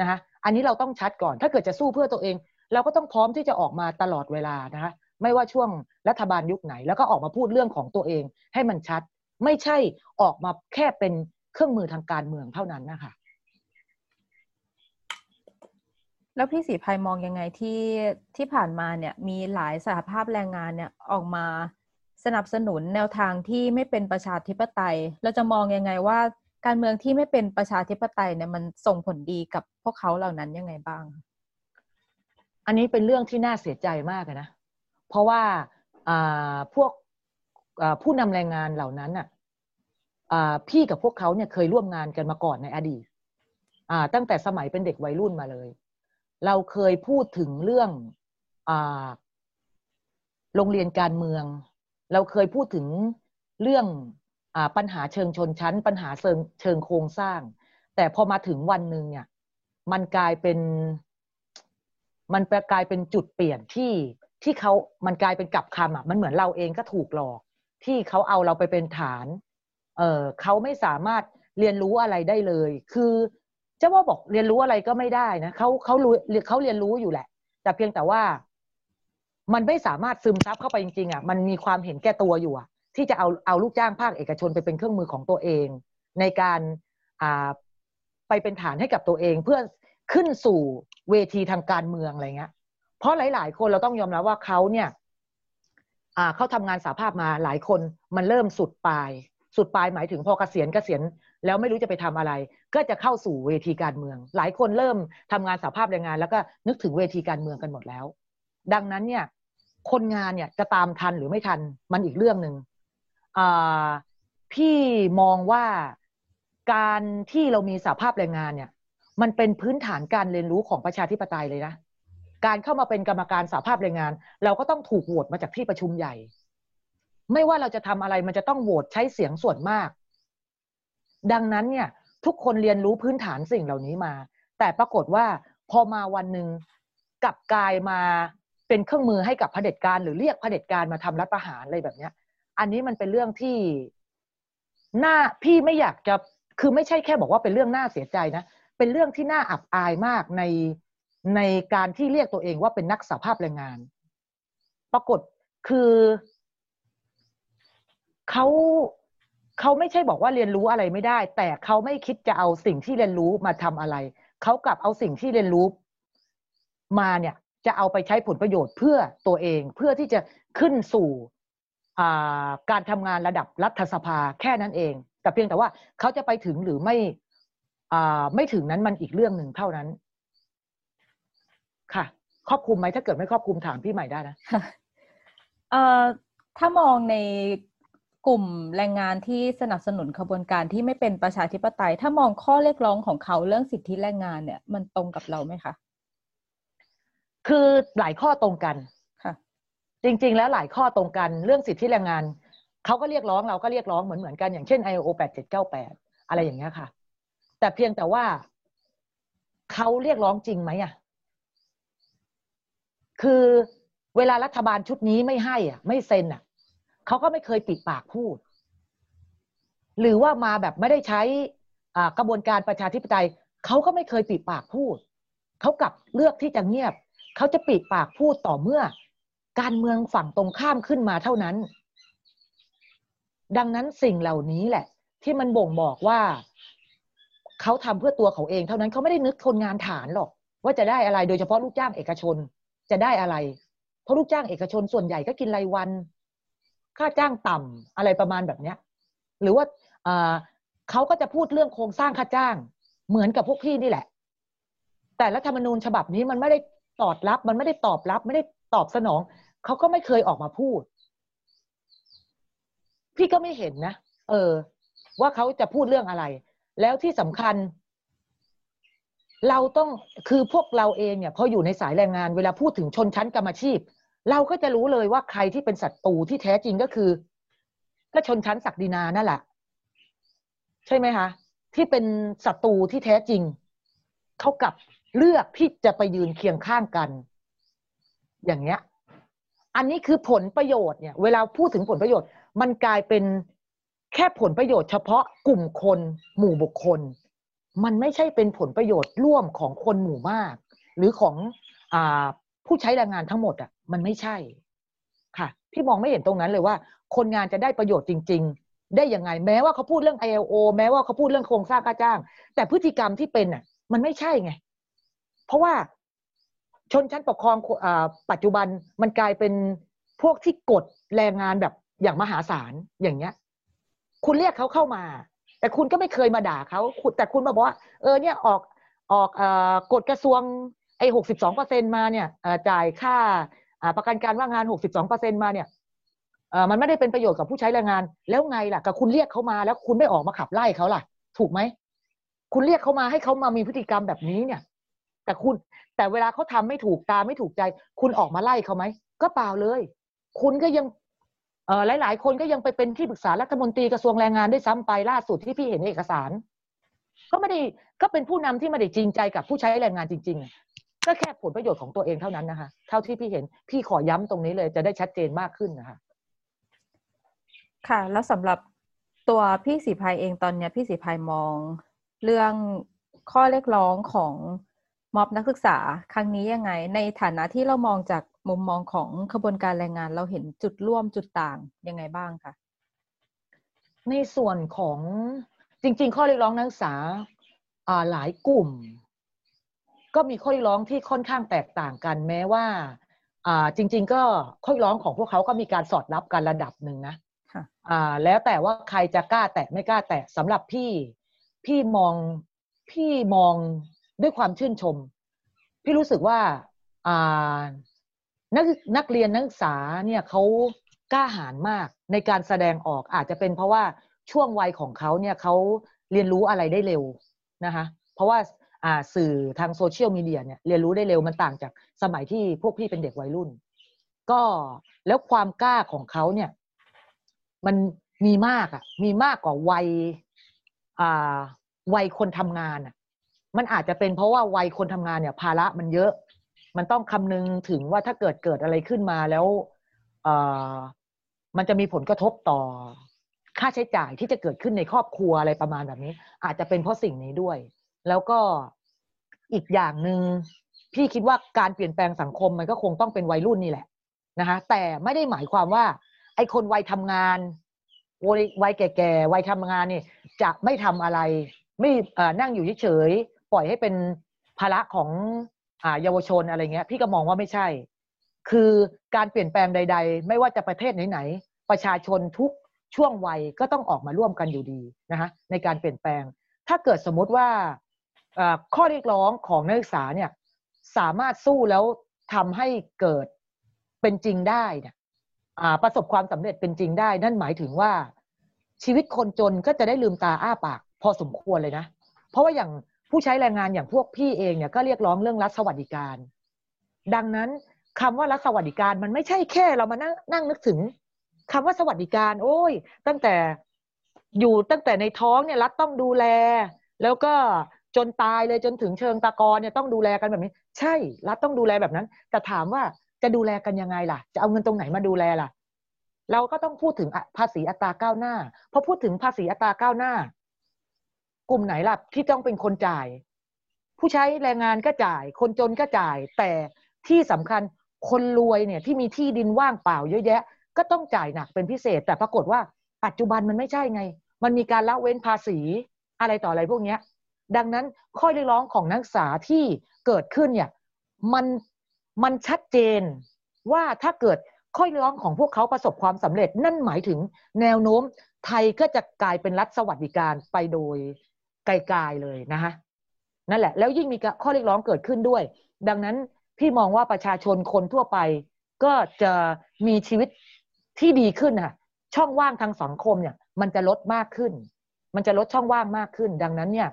นะคะอันนี้เราต้องชัดก่อนถ้าเกิดจะสู้เพื่อตัวเองเราก็ต้องพร้อมที่จะออกมาตลอดเวลานะคะไม่ว่าช่วงรัฐบาลยุคไหนแล้วก็ออกมาพูดเรื่องของตัวเองให้มันชัดไม่ใช่ออกมาแค่เป็นเครื่องมือทางการเมืองเท่านั้นนะคะ แล้วพี่ศรีไพมองยังไงที่ผ่านมาเนี่ยมีหลายสหภาพแรงงานเนี่ยออกมาสนับสนุนแนวทางที่ไม่เป็นประชาธิปไตยเราจะมองยังไงว่าการเมืองที่ไม่เป็นประชาธิปไตยเนี่ยมันส่งผลดีกับพวกเขาเหล่านั้นยังไงบ้างอันนี้เป็นเรื่องที่น่าเสียใจมากนะเพราะว่าพวกผู้นำแรงงานเหล่านั้นน่ะพี่กับพวกเขาเนี่ยเคยร่วมงานกันมาก่อนในอดีตตั้งแต่สมัยเป็นเด็กวัยรุ่นมาเลยเราเคยพูดถึงเรื่องโรงเรียนการเมืองเราเคยพูดถึงเรื่องปัญหาเชิงชนชั้นปัญหาเชิงโครงสร้างแต่พอมาถึงวันนึงเนี่ยมันกลายเป็นจุดเปลี่ยนที่เขามันกลายเป็นกลับคำอ่ะมันเหมือนเราเองก็ถูกหลอกที่เขาเอาเราไปเป็นฐานเขาไม่สามารถเรียนรู้อะไรได้เลยคือเจ้าว่าบอกเรียนรู้อะไรก็ไม่ได้นะเขาเรียนรู้อยู่แหละแต่เพียงแต่ว่ามันไม่สามารถซึมซับเข้าไปจริงๆอ่ะมันมีความเห็นแก่ตัวอยู่อ่ะที่จะเอาลูกจ้างภาคเอกชนไปเป็นเครื่องมือของตัวเองในการไปเป็นฐานให้กับตัวเองเพื่อขึ้นสู่เวทีทางการเมืองอะไรเงี้ยเพราะหลายๆคนเราต้องยอมรับว่าเขาเนี่ยเขาทำงานสหภาพมาหลายคนมันเริ่มสุดปลายหมายถึงพอเกษียณแล้วไม่รู้จะไปทำอะไรก็จะเข้าสู่เวทีการเมืองหลายคนเริ่มทำงานสหภาพแรงงานแล้วก็นึกถึงเวทีการเมืองกันหมดแล้วดังนั้นเนี่ยคนงานเนี่ยจะตามทันหรือไม่ทันมันอีกเรื่องนึงพี่มองว่าการที่เรามีสหภาพแรงงานเนี่ยมันเป็นพื้นฐานการเรียนรู้ของประชาธิปไตยเลยนะการเข้ามาเป็นกรรมการสหภาพแรงงานเราก็ต้องถูกโหวตมาจากที่ประชุมใหญ่ไม่ว่าเราจะทำอะไรมันจะต้องโหวตใช้เสียงส่วนมากดังนั้นเนี่ยทุกคนเรียนรู้พื้นฐานสิ่งเหล่านี้มาแต่ปรากฏว่าพอมาวันนึงกลับกลายมาเป็นเครื่องมือให้กับเผด็จการหรือเรียกเผด็จการมาทำรัฐประหารอะไรแบบเนี้ยอันนี้มันเป็นเรื่องที่น่าพี่ไม่อยากจะคือไม่ใช่แค่บอกว่าเป็นเรื่องน่าเสียใจนะเป็นเรื่องที่น่าอับอายมากในการที่เรียกตัวเองว่าเป็นนักสหภาพแรงงานปรากฏคือเขาไม่ใช่บอกว่าเรียนรู้อะไรไม่ได้แต่เขาไม่คิดจะเอาสิ่งที่เรียนรู้มาทำอะไรเขากลับเอาสิ่งที่เรียนรู้มาเนี่ยจะเอาไปใช้ผลประโยชน์เพื่อตัวเองเพื่อที่จะขึ้นสู่การทำงานระดับรัฐสภาแค่นั้นเองแต่เพียงแต่ว่าเขาจะไปถึงหรือไม่ถึงนั้นมันอีกเรื่องหนึ่งเท่านั้นค่ะครอบคลุมไหมถ้าเกิดไม่ครอบคลุมถามพี่ใหม่ได้นะถ้ามองในกลุ่มแรงงานที่สนับสนุนขบวนการที่ไม่เป็นประชาธิปไตยถ้ามองข้อเรียกร้องของเขาเรื่องสิทธิแรงงานเนี่ยมันตรงกับเราไหมคะคือหลายข้อตรงกันจริงๆแล้วหลายข้อตรงกันเรื่องสิทธิแรงงานเขาก็เรียกร้องเราก็เรียกร้องเหมือนกันอย่างเช่น ILO 8798อะไรอย่างเงี้ยค่ะแต่เพียงแต่ว่าเขาเรียกร้องจริงไหมอ่ะคือเวลารัฐบาลชุดนี้ไม่ให้อ่ะไม่เซ็นอ่ะเขาก็ไม่เคยปิดปากพูดหรือว่ามาแบบไม่ได้ใช้กระบวนการประชาธิปไตยเขาก็ไม่เคยปิดปากพูดเขากลับเลือกที่จะเงียบเขาจะปิดปากพูดต่อเมื่อการเมืองฝั่งตรงข้ามขึ้นมาเท่านั้นดังนั้นสิ่งเหล่านี้แหละที่มันบ่งบอกว่าเขาทำเพื่อตัวเขาเองเท่านั้นเขาไม่ได้นึกคนงานฐานหรอกว่าจะได้อะไรโดยเฉพาะลูกจ้างเอกชนจะได้อะไรเพราะลูกจ้างเอกชนส่วนใหญ่ก็กินรายวันค่าจ้างต่ำอะไรประมาณแบบนี้หรือว่าเขาก็จะพูดเรื่องโครงสร้างค่าจ้างเหมือนกับพวกพี่นี่แหละแต่รัฐธรรมนูญฉบับนี้มันไม่ได้ตอบรับมันไม่ได้ตอบรับไม่ได้ตอบสนองเขาก็ไม่เคยออกมาพูดพี่ก็ไม่เห็นนะว่าเขาจะพูดเรื่องอะไรแล้วที่สำคัญเราต้องคือพวกเราเองเนี่ยพออยู่ในสายแรงงานเวลาพูดถึงชนชั้นกรรมอาชีพเราก็จะรู้เลยว่าใครที่เป็นศัตรูที่แท้จริงก็คือชนชั้นศักดินานั่นแหละใช่ไหมคะที่เป็นศัตรูที่แท้จริงเขากลับเลือกที่จะไปยืนเคียงข้างกันอย่างเงี้ยอันนี้คือผลประโยชน์เนี่ยเวลาพูดถึงผลประโยชน์มันกลายเป็นแค่ผลประโยชน์เฉพาะกลุ่มคนหมู่บุคคลมันไม่ใช่เป็นผลประโยชน์ร่วมของคนหมู่มากหรือของผู้ใช้แรงงานทั้งหมดอ่ะมันไม่ใช่ค่ะพี่มองไม่เห็นตรงนั้นเลยว่าคนงานจะได้ประโยชน์จริงๆได้ยังไงแม้ว่าเขาพูดเรื่อง ILO แม้ว่าเขาพูดเรื่องโครงสร้างค่าจ้างแต่พฤติกรรมที่เป็นอ่ะมันไม่ใช่ไงเพราะว่า ชนชั้นปกครองปัจจุบันมันกลายเป็นพวกที่กดแรงงานแบบอย่างมหาศาลอย่างเงี้ยคุณเรียกเขาเข้ามาแต่คุณก็ไม่เคยมาด่าเขาแต่คุณมาบอกว่าเนี่ยออกกฎกระทรวงไอ้ 62% มาเนี่ยจ่ายค่าประกันการว่างงาน 62% มาเนี่ยมันไม่ได้เป็นประโยชน์กับผู้ใช้แรงงานแล้วไงล่ะกับคุณเรียกเขามาแล้วคุณไม่ออกมาขับไล่เขาล่ะถูกไหมคุณเรียกเขามาให้เขามามีพฤติกรรมแบบนี้เนี่ยแต่เวลาเขาทำไม่ถูกตาไม่ถูกใจคุณออกมาไล่เขาไหมก็เปล่าเลยคุณก็ยังหลายๆคนก็ยังไปเป็นที่ปรึกษารัฐมนตรีกระทรวงแรงงานได้ซ้ำไปล่าสุดที่พี่เห็นเอกสารก็ไม่ได้ก็เป็นผู้นำที่ไม่ได้จริงใจกับผู้ใช้แรงงานจริงๆก็แค่ผลประโยชน์ของตัวเองเท่านั้นนะคะเท่าที่พี่เห็นพี่ขอย้ำตรงนี้เลยจะได้ชัดเจนมากขึ้นนะคะค่ะแล้วสำหรับตัวพี่ศรีไพเองตอนนี้พี่ศรีไพมองเรื่องข้อเรียกร้องของม็อบนักศึกษาครั้งนี้ยังไงในฐานะที่เรามองจากมุมมองของขบวนการแรงงานเราเห็นจุดร่วมจุดต่างยังไงบ้างคะในส่วนของจริงๆข้อเรียกร้องนักศึกษาหลายกลุ่มก็มีข้อเรียกร้องที่ค่อนข้างแตกต่างกันแม้ว่าจริงๆก็ข้อเรียกร้องของพวกเขาก็มีการสอดรับกันระดับหนึ่งนะแล้วแต่ว่าใครจะกล้าแตะไม่กล้าแตะสำหรับพี่มองด้วยความชื่นชมพี่รู้สึกว่านักเรียนนักศึกษาเนี่ยเขากล้าหาญมากในการแสดงออกอาจจะเป็นเพราะว่าช่วงวัยของเขาเนี่ยเขาเรียนรู้อะไรได้เร็วนะคะเพราะว่าสื่อทางโซเชียลมีเดียเนี่ยเรียนรู้ได้เร็วมันต่างจากสมัยที่พวกพี่เป็นเด็กวัยรุ่นก็แล้วความกล้าของเขาเนี่ยมันมีมากกว่าวัยคนทำงานมันอาจจะเป็นเพราะว่าวัยคนทำงานเนี่ยภาระมันเยอะมันต้องคำนึงถึงว่าถ้าเกิดอะไรขึ้นมาแล้วมันจะมีผลกระทบต่อค่าใช้จ่ายที่จะเกิดขึ้นในครอบครัวอะไรประมาณแบบนี้อาจจะเป็นเพราะสิ่งนี้ด้วยแล้วก็อีกอย่างนึงพี่คิดว่าการเปลี่ยนแปลงสังคมมันก็คงต้องเป็นวัยรุ่นนี่แหละนะคะแต่ไม่ได้หมายความว่าไอ้คนวัยทำงานวัยแก่ๆวัยทำงานนี่จะไม่ทำอะไรไม่นั่งอยู่เฉยๆปล่อยให้เป็นภาระของเยาวชนอะไรเงี้ยพี่ก็มองว่าไม่ใช่คือการเปลี่ยนแปลงใดๆไม่ว่าจะประเทศไหนๆประชาชนทุกช่วงวัยก็ต้องออกมาร่วมกันอยู่ดีนะคะในการเปลี่ยนแปลงถ้าเกิดสมมติว่าข้อเรียกร้องของนักศึกษาเนี่ยสามารถสู้แล้วทำให้เกิดเป็นจริงได้เนี่ยประสบความสำเร็จเป็นจริงได้นั่นหมายถึงว่าชีวิตคนจนก็จะได้ลืมตาอ้าปากพอสมควรเลยนะเพราะว่าอย่างผู้ใช้แรงงานอย่างพวกพี่เองเนี่ยก็เรียกร้องเรื่องรัฐสวัสดิการดังนั้นคำว่ารัฐสวัสดิการมันไม่ใช่แค่เรามานั่งนึกถึงคำว่าสวัสดิการโอ้ยตั้งแต่ในท้องเนี่ยรัฐต้องดูแลแล้วก็จนตายเลยจนถึงเชิงตะกอนเนี่ยต้องดูแลกันแบบนี้ใช่รัฐต้องดูแลแบบนั้นแต่ถามว่าจะดูแลกันยังไงล่ะจะเอาเงินตรงไหนมาดูแลล่ะเราก็ต้องพูดถึงภาษีอัตราก้าวหน้าพอพูดถึงภาษีอัตราก้าวหน้ากลุ่มไหนล่ะที่ต้องเป็นคนจ่ายผู้ใช้แรงงานก็จ่ายคนจนก็จ่ายแต่ที่สำคัญคนรวยเนี่ยที่มีที่ดินว่างเปล่าเยอะแยะก็ต้องจ่ายหนักเป็นพิเศษแต่ปรากฏว่าปัจจุบันมันไม่ใช่ไงมันมีการละเว้นภาษีอะไรต่ออะไรพวกนี้ดังนั้นข้อเรียกร้องของนักศึกษาที่เกิดขึ้นเนี่ยมันชัดเจนว่าถ้าเกิดข้อเรียกร้องของพวกเขาประสบความสำเร็จนั่นหมายถึงแนวโน้มไทยก็จะกลายเป็นรัฐสวัสดิการไปโดยไกลๆเลยนะคะนั่นแหละแล้วยิ่งมีข้อเรียกร้องเกิดขึ้นด้วยดังนั้นพี่มองว่าประชาชนคนทั่วไปก็จะมีชีวิตที่ดีขึ้นค่ะช่องว่างทางสังคมเนี่ยมันจะลดช่องว่างมากขึ้นดังนั้นเนี่ย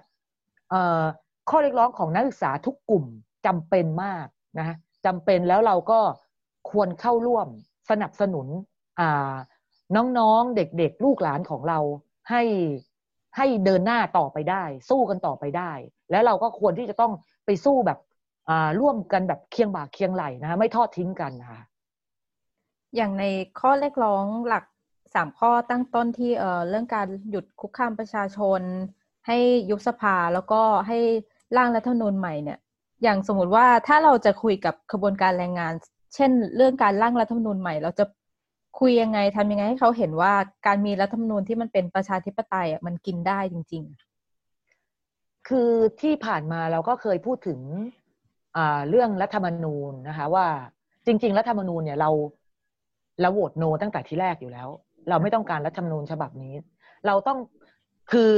ข้อเรียกร้องของนักศึกษาทุกกลุ่มจำเป็นมากนะคะจำเป็นแล้วเราก็ควรเข้าร่วมสนับสนุนน้องๆเด็กๆลูกหลานของเราให้เดินหน้าต่อไปได้สู้กันต่อไปได้แล้วเราก็ควรที่จะต้องไปสู้แบบร่วมกันแบบเคียงบ่าเคียงไหล่นะไม่ทอดทิ้งกันนะคะอย่างในข้อเรียกร้องหลัก3ข้อตั้งต้นที่เรื่องการหยุดคุกคามประชาชนให้ยุบสภาแล้วก็ให้ร่างรัฐธรรมนูญใหม่เนี่ยอย่างสมมติว่าถ้าเราจะคุยกับขบวนการแรงงานเช่นเรื่องการร่างรัฐธรรมนูญใหม่เราจะคุยยังไงทำยังไงให้เขาเห็นว่าการมีรัฐธรรมนูญที่มันเป็นประชาธิปไตยมันกินได้จริงๆคือที่ผ่านมาเราก็เคยพูดถึง เรื่องรัฐธรรมนูญนะคะว่าจริงๆรัฐธรรมนูญเนี่ยเราโหวตโนตั้งแต่ทีแรกอยู่แล้วเราไม่ต้องการรัฐธรรมนูญฉบับนี้เราต้องคือ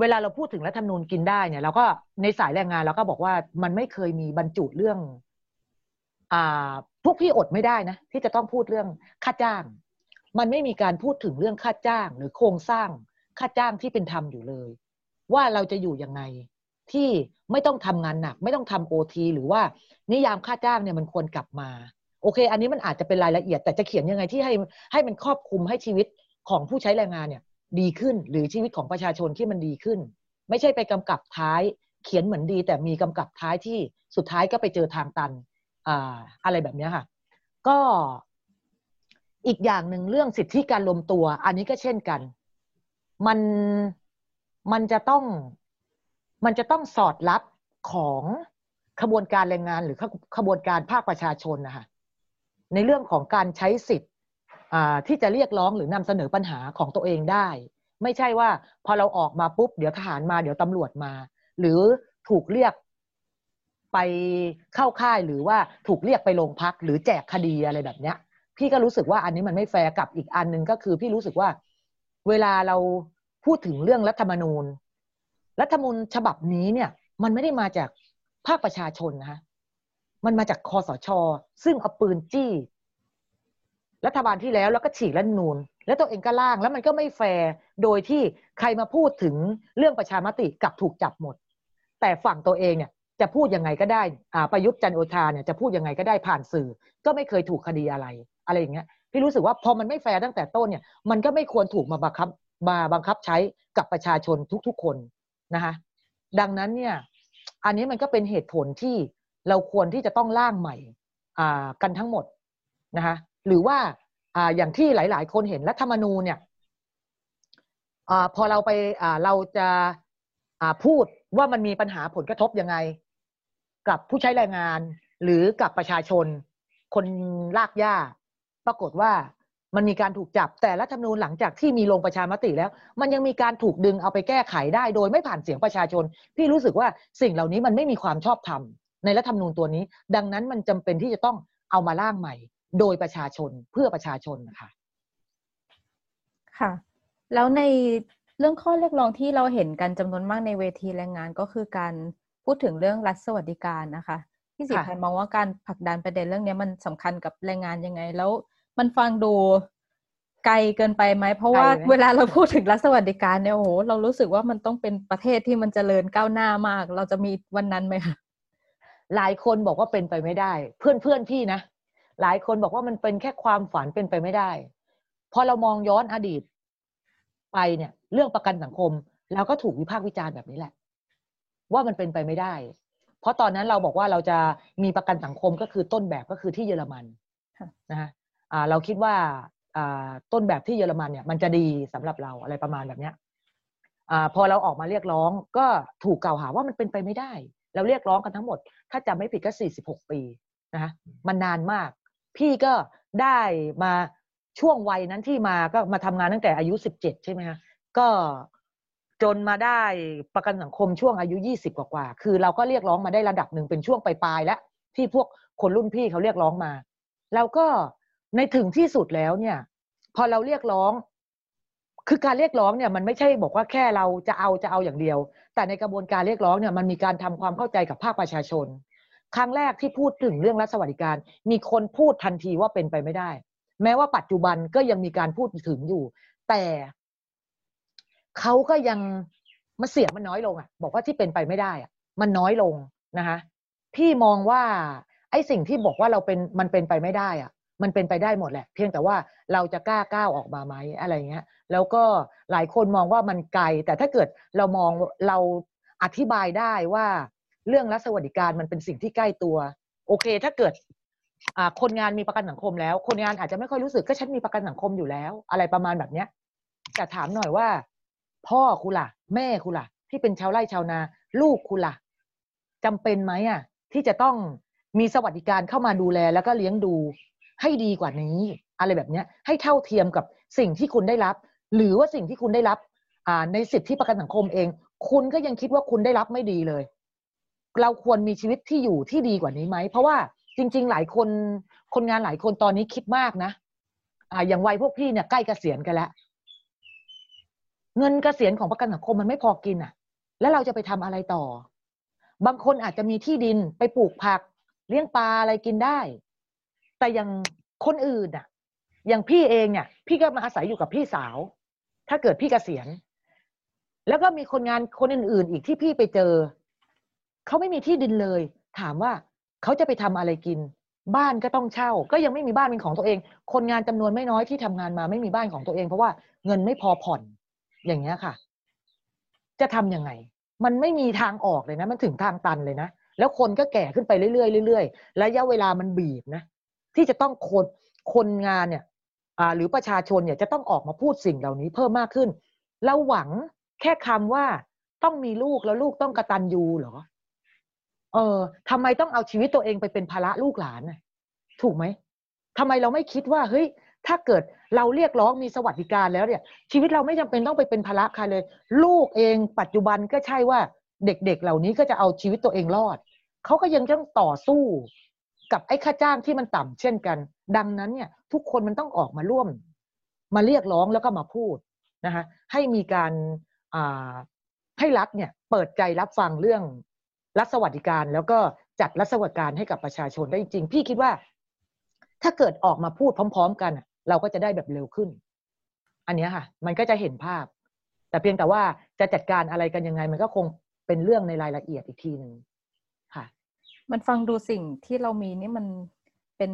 เวลาเราพูดถึงรัฐธรรมนูญกินได้เนี่ยเราก็ในสายแรงงานเราก็บอกว่ามันไม่เคยมีบรรจุเรื่องพวกพี่อดไม่ได้นะที่จะต้องพูดเรื่องค่าจ้างมันไม่มีการพูดถึงเรื่องค่าจ้างหรือโครงสร้างค่าจ้างที่เป็นธรรมอยู่เลยว่าเราจะอยู่ยังไงที่ไม่ต้องทำงานหนักไม่ต้องทำ OT หรือว่านิยามค่าจ้างเนี่ยมันควรกลับมาโอเคอันนี้มันอาจจะเป็นรายละเอียดแต่จะเขียนยังไงที่ให้มันครอบคลุมให้ชีวิตของผู้ใช้แรงงานเนี่ยดีขึ้นหรือชีวิตของประชาชนที่มันดีขึ้นไม่ใช่ไปกำกับท้ายเขียนเหมือนดีแต่มีกำกับท้ายที่สุดท้ายก็ไปเจอทางตันอะไรแบบนี้ค่ะก็อีกอย่างหนึ่งเรื่องสิทธิการรวมตัวอันนี้ก็เช่นกันมันจะต้องสอดรับของขบวนการแรงงานหรือขบวนการภาคประชาชนนะคะในเรื่องของการใช้สิทธิ์ที่จะเรียกร้องหรือนำเสนอปัญหาของตัวเองได้ไม่ใช่ว่าพอเราออกมาปุ๊บเดี๋ยวทหารมาเดี๋ยวตำรวจมาหรือถูกเรียกไปเข้าค่ายหรือว่าถูกเรียกไปโรงพักหรือแจกคดีอะไรแบบเนี้ยพี่ก็รู้สึกว่าอันนี้มันไม่แฟร์กับอีกอันนึงก็คือพี่รู้สึกว่าเวลาเราพูดถึงเรื่องรัฐธรรมนูญฉบับนี้เนี่ยมันไม่ได้มาจากภาคประชาชนนะคะมันมาจากคสช.ซึ่งเอาปืนจี้รัฐบาลที่แล้วก็ฉีกรัฐธรรมนูญแล้วตัวเองก็ล่างแล้วมันก็ไม่แฟร์โดยที่ใครมาพูดถึงเรื่องประชามติกลับถูกจับหมดแต่ฝั่งตัวเองเนี่ยจะพูดยังไงก็ได้ประยุทธ์จันทร์โอชาเนี่ยจะพูดยังไงก็ได้ผ่านสื่อก็ไม่เคยถูกคดีอะไรอย่างเงี้ยพี่รู้สึกว่าพอมันไม่แฟร์ตั้งแต่ต้นเนี่ยมันก็ไม่ควรถูกมาบังคับใช้กับประชาชนทุกๆคนนะคะดังนั้นเนี่ยอันนี้มันก็เป็นเหตุผลที่เราควรที่จะต้องร่างใหม่กันทั้งหมดนะคะหรือว่าอย่างที่หลายๆคนเห็นรัฐธรรมนูญเนี่ยพอเราไปเราจะพูดว่ามันมีปัญหาผลกระทบยังไงกับผู้ใช้แรงงานหรือกับประชาชนคนลากหญ้าปรากฏว่ามันมีการถูกจับแต่รัฐธรรมนูญหลังจากที่มีลงประชามติแล้วมันยังมีการถูกดึงเอาไปแก้ไขได้โดยไม่ผ่านเสียงประชาชนพี่รู้สึกว่าสิ่งเหล่านี้มันไม่มีความชอบธรรมในรัฐธรรมนูญตัวนี้ดังนั้นมันจำเป็นที่จะต้องเอามาร่างใหม่โดยประชาชนเพื่อประชาชนนะคะค่ะแล้วในเรื่องข้อเรียกร้องที่เราเห็นกันจำนวนมากในเวทีแรงงานก็คือการพูดถึงเรื่องรัฐสวัสดิการนะคะที่สิทธิ์พันมองว่าการผลักดันประเด็นเรื่องนี้มันสำคัญกับแรงงานยังไงแล้วมันฟังดูไกลเกินไปไหมเพราะว่าเวลาเราพูดถึงรัฐสวัสดิการเนี่ยโอ้โหเรารู้สึกว่ามันต้องเป็นประเทศที่มันเจริญก้าวหน้ามากเราจะมีวันนั้นไหมคะหลายคนบอกว่าเป็นไปไม่ได้เพื่อนพี่นะหลายคนบอกว่ามันเป็นแค่ความฝันเป็นไปไม่ได้พอเรามองย้อนอดีตไปเนี่ยเรื่องประกันสังคมเราก็ถูกวิพากษ์วิจารณ์แบบนี้แหละว่ามันเป็นไปไม่ได้เพราะตอนนั้นเราบอกว่าเราจะมีประกันสังคมก็คือต้นแบบก็คือที่เยอรมันนะฮะเราคิดว่าต้นแบบที่เยอรมันเนี่ยมันจะดีสำหรับเราอะไรประมาณแบบเนี้ยพอเราออกมาเรียกร้องก็ถูกกล่าวหาว่ามันเป็นไปไม่ได้เราเรียกร้องกันทั้งหมดถ้าจำไม่ผิดก็46ปีนะฮะมันนานมากพี่ก็ได้มาช่วงวัยนั้นที่มาก็มาทำงานตั้งแต่อายุ17ใช่ไหมคะก็จนมาได้ประกันสังคมช่วงอายุ20กว่าคือเราก็เรียกร้องมาได้ระดับหนึ่งเป็นช่วงปลายๆแล้วที่พวกคนรุ่นพี่เขาเรียกร้องมาเราก็ในถึงที่สุดแล้วเนี่ยพอเราเรียกร้องคือการเรียกร้องเนี่ยมันไม่ใช่บอกว่าแค่เราจะเอาอย่างเดียวแต่ในกระบวนการเรียกร้องเนี่ยมันมีการทำความเข้าใจกับภาคประชาชนครั้งแรกที่พูดถึงเรื่องรัฐสวัสดิการมีคนพูดทันทีว่าเป็นไปไม่ได้แม้ว่าปัจจุบันก็ยังมีการพูดถึงอยู่แต่เขาก็ยังมาเสียมันน้อยลงอ่ะบอกว่าที่เป็นไปไม่ได้อ่ะมันน้อยลงนะคะพี่มองว่าไอ้สิ่งที่บอกว่าเราเป็นมันเป็นไปไม่ได้อ่ะมันเป็นไปได้หมดแหละเพียงแต่ว่าเราจะกล้าก้าวออกมาไหมอะไรเงี้ยแล้วก็หลายคนมองว่ามันไกลแต่ถ้าเกิดเรามองเราอธิบายได้ว่าเรื่องรัฐสวัสดิการมันเป็นสิ่งที่ใกล้ตัวโอเคถ้าเกิดคนงานมีประกันสังคมแล้วคนงานอาจจะไม่ค่อยรู้สึกก็ฉันมีประกันสังคมอยู่แล้วอะไรประมาณแบบเนี้ยแต่ถามหน่อยว่าพ่อคุณล่ะแม่คุณล่ะที่เป็นชาวไร่ชาวนาลูกคุณล่ะจำเป็นไหมอ่ะที่จะต้องมีสวัสดิการเข้ามาดูแลแล้วก็เลี้ยงดูให้ดีกว่านี้อะไรแบบเนี้ยให้เท่าเทียมกับสิ่งที่คุณได้รับหรือว่าสิ่งที่คุณได้รับในสิทธิประกันสังคมเองคุณก็ยังคิดว่าคุณได้รับไม่ดีเลย เราควรมีชีวิตที่อยู่ที่ดีกว่านี้ไหมเพราะว่าจริงๆหลายคนคนงานหลายคนตอนนี้คิดมากนะอย่างวัยพวกพี่เนี่ยใกล้เกษียณกันแล้วเงินเกษียณของประกันสังคมมันไม่พอกินอ่ะแล้วเราจะไปทำอะไรต่อบางคนอาจจะมีที่ดินไปปลูกผักเลี้ยงปลาอะไรกินได้แต่อย่างคนอื่นอ่ะอย่างพี่เองเนี่ยพี่ก็มาอาศัยอยู่กับพี่สาวถ้าเกิดพี่เกษียณแล้วก็มีคนงานคนอื่นๆอีกที่พี่ไปเจอเขาไม่มีที่ดินเลยถามว่าเขาจะไปทำอะไรกินบ้านก็ต้องเช่าก็ยังไม่มีบ้านเป็นของตัวเองคนงานจำนวนไม่น้อยที่ทำงานมาไม่มีบ้านของตัวเองเพราะว่าเงินไม่พอผ่อนอย่างเงี้ยค่ะจะทำยังไงมันไม่มีทางออกเลยนะมันถึงทางตันเลยนะแล้วคนก็แก่ขึ้นไปเรื่อยๆเรื่อยๆระยะเวลามันบีบนะที่จะต้องคนงานเนี่ยหรือประชาชนเนี่ยจะต้องออกมาพูดสิ่งเหล่านี้เพิ่มมากขึ้นเราหวังแค่คำว่าต้องมีลูกแล้วลูกต้องกตัญญูเหรอทำไมต้องเอาชีวิตตัวเองไปเป็นภาระลูกหลานถูกไหมทำไมเราไม่คิดว่าเฮ้ยถ้าเกิดเราเรียกร้องมีสวัสดิการแล้วเนี่ยชีวิตเราไม่จำเป็นต้องไปเป็นภาระใครเลยลูกเองปัจจุบันก็ใช่ว่าเด็กๆเหล่านี้ก็จะเอาชีวิตตัวเองรอดเขาก็ยังต้องต่อสู้กับไอ้ค่าจ้างที่มันต่ำเช่นกันดังนั้นเนี่ยทุกคนมันต้องออกมาร่วมมาเรียกร้องแล้วก็มาพูดนะคะให้มีการให้รัฐเนี่ยเปิดใจรับฟังเรื่องรัฐสวัสดิการแล้วก็จัดรัฐสวัสดิการให้กับประชาชนได้จริงพี่คิดว่าถ้าเกิดออกมาพูดพร้อมๆกันเราก็จะได้แบบเร็วขึ้นอันนี้ค่ะมันก็จะเห็นภาพแต่เพียงแต่ว่าจะจัดการอะไรกันยังไงมันก็คงเป็นเรื่องในรายละเอียดอีกทีหนึ่งค่ะมันฟังดูสิ่งที่เรามีนี่มันเป็น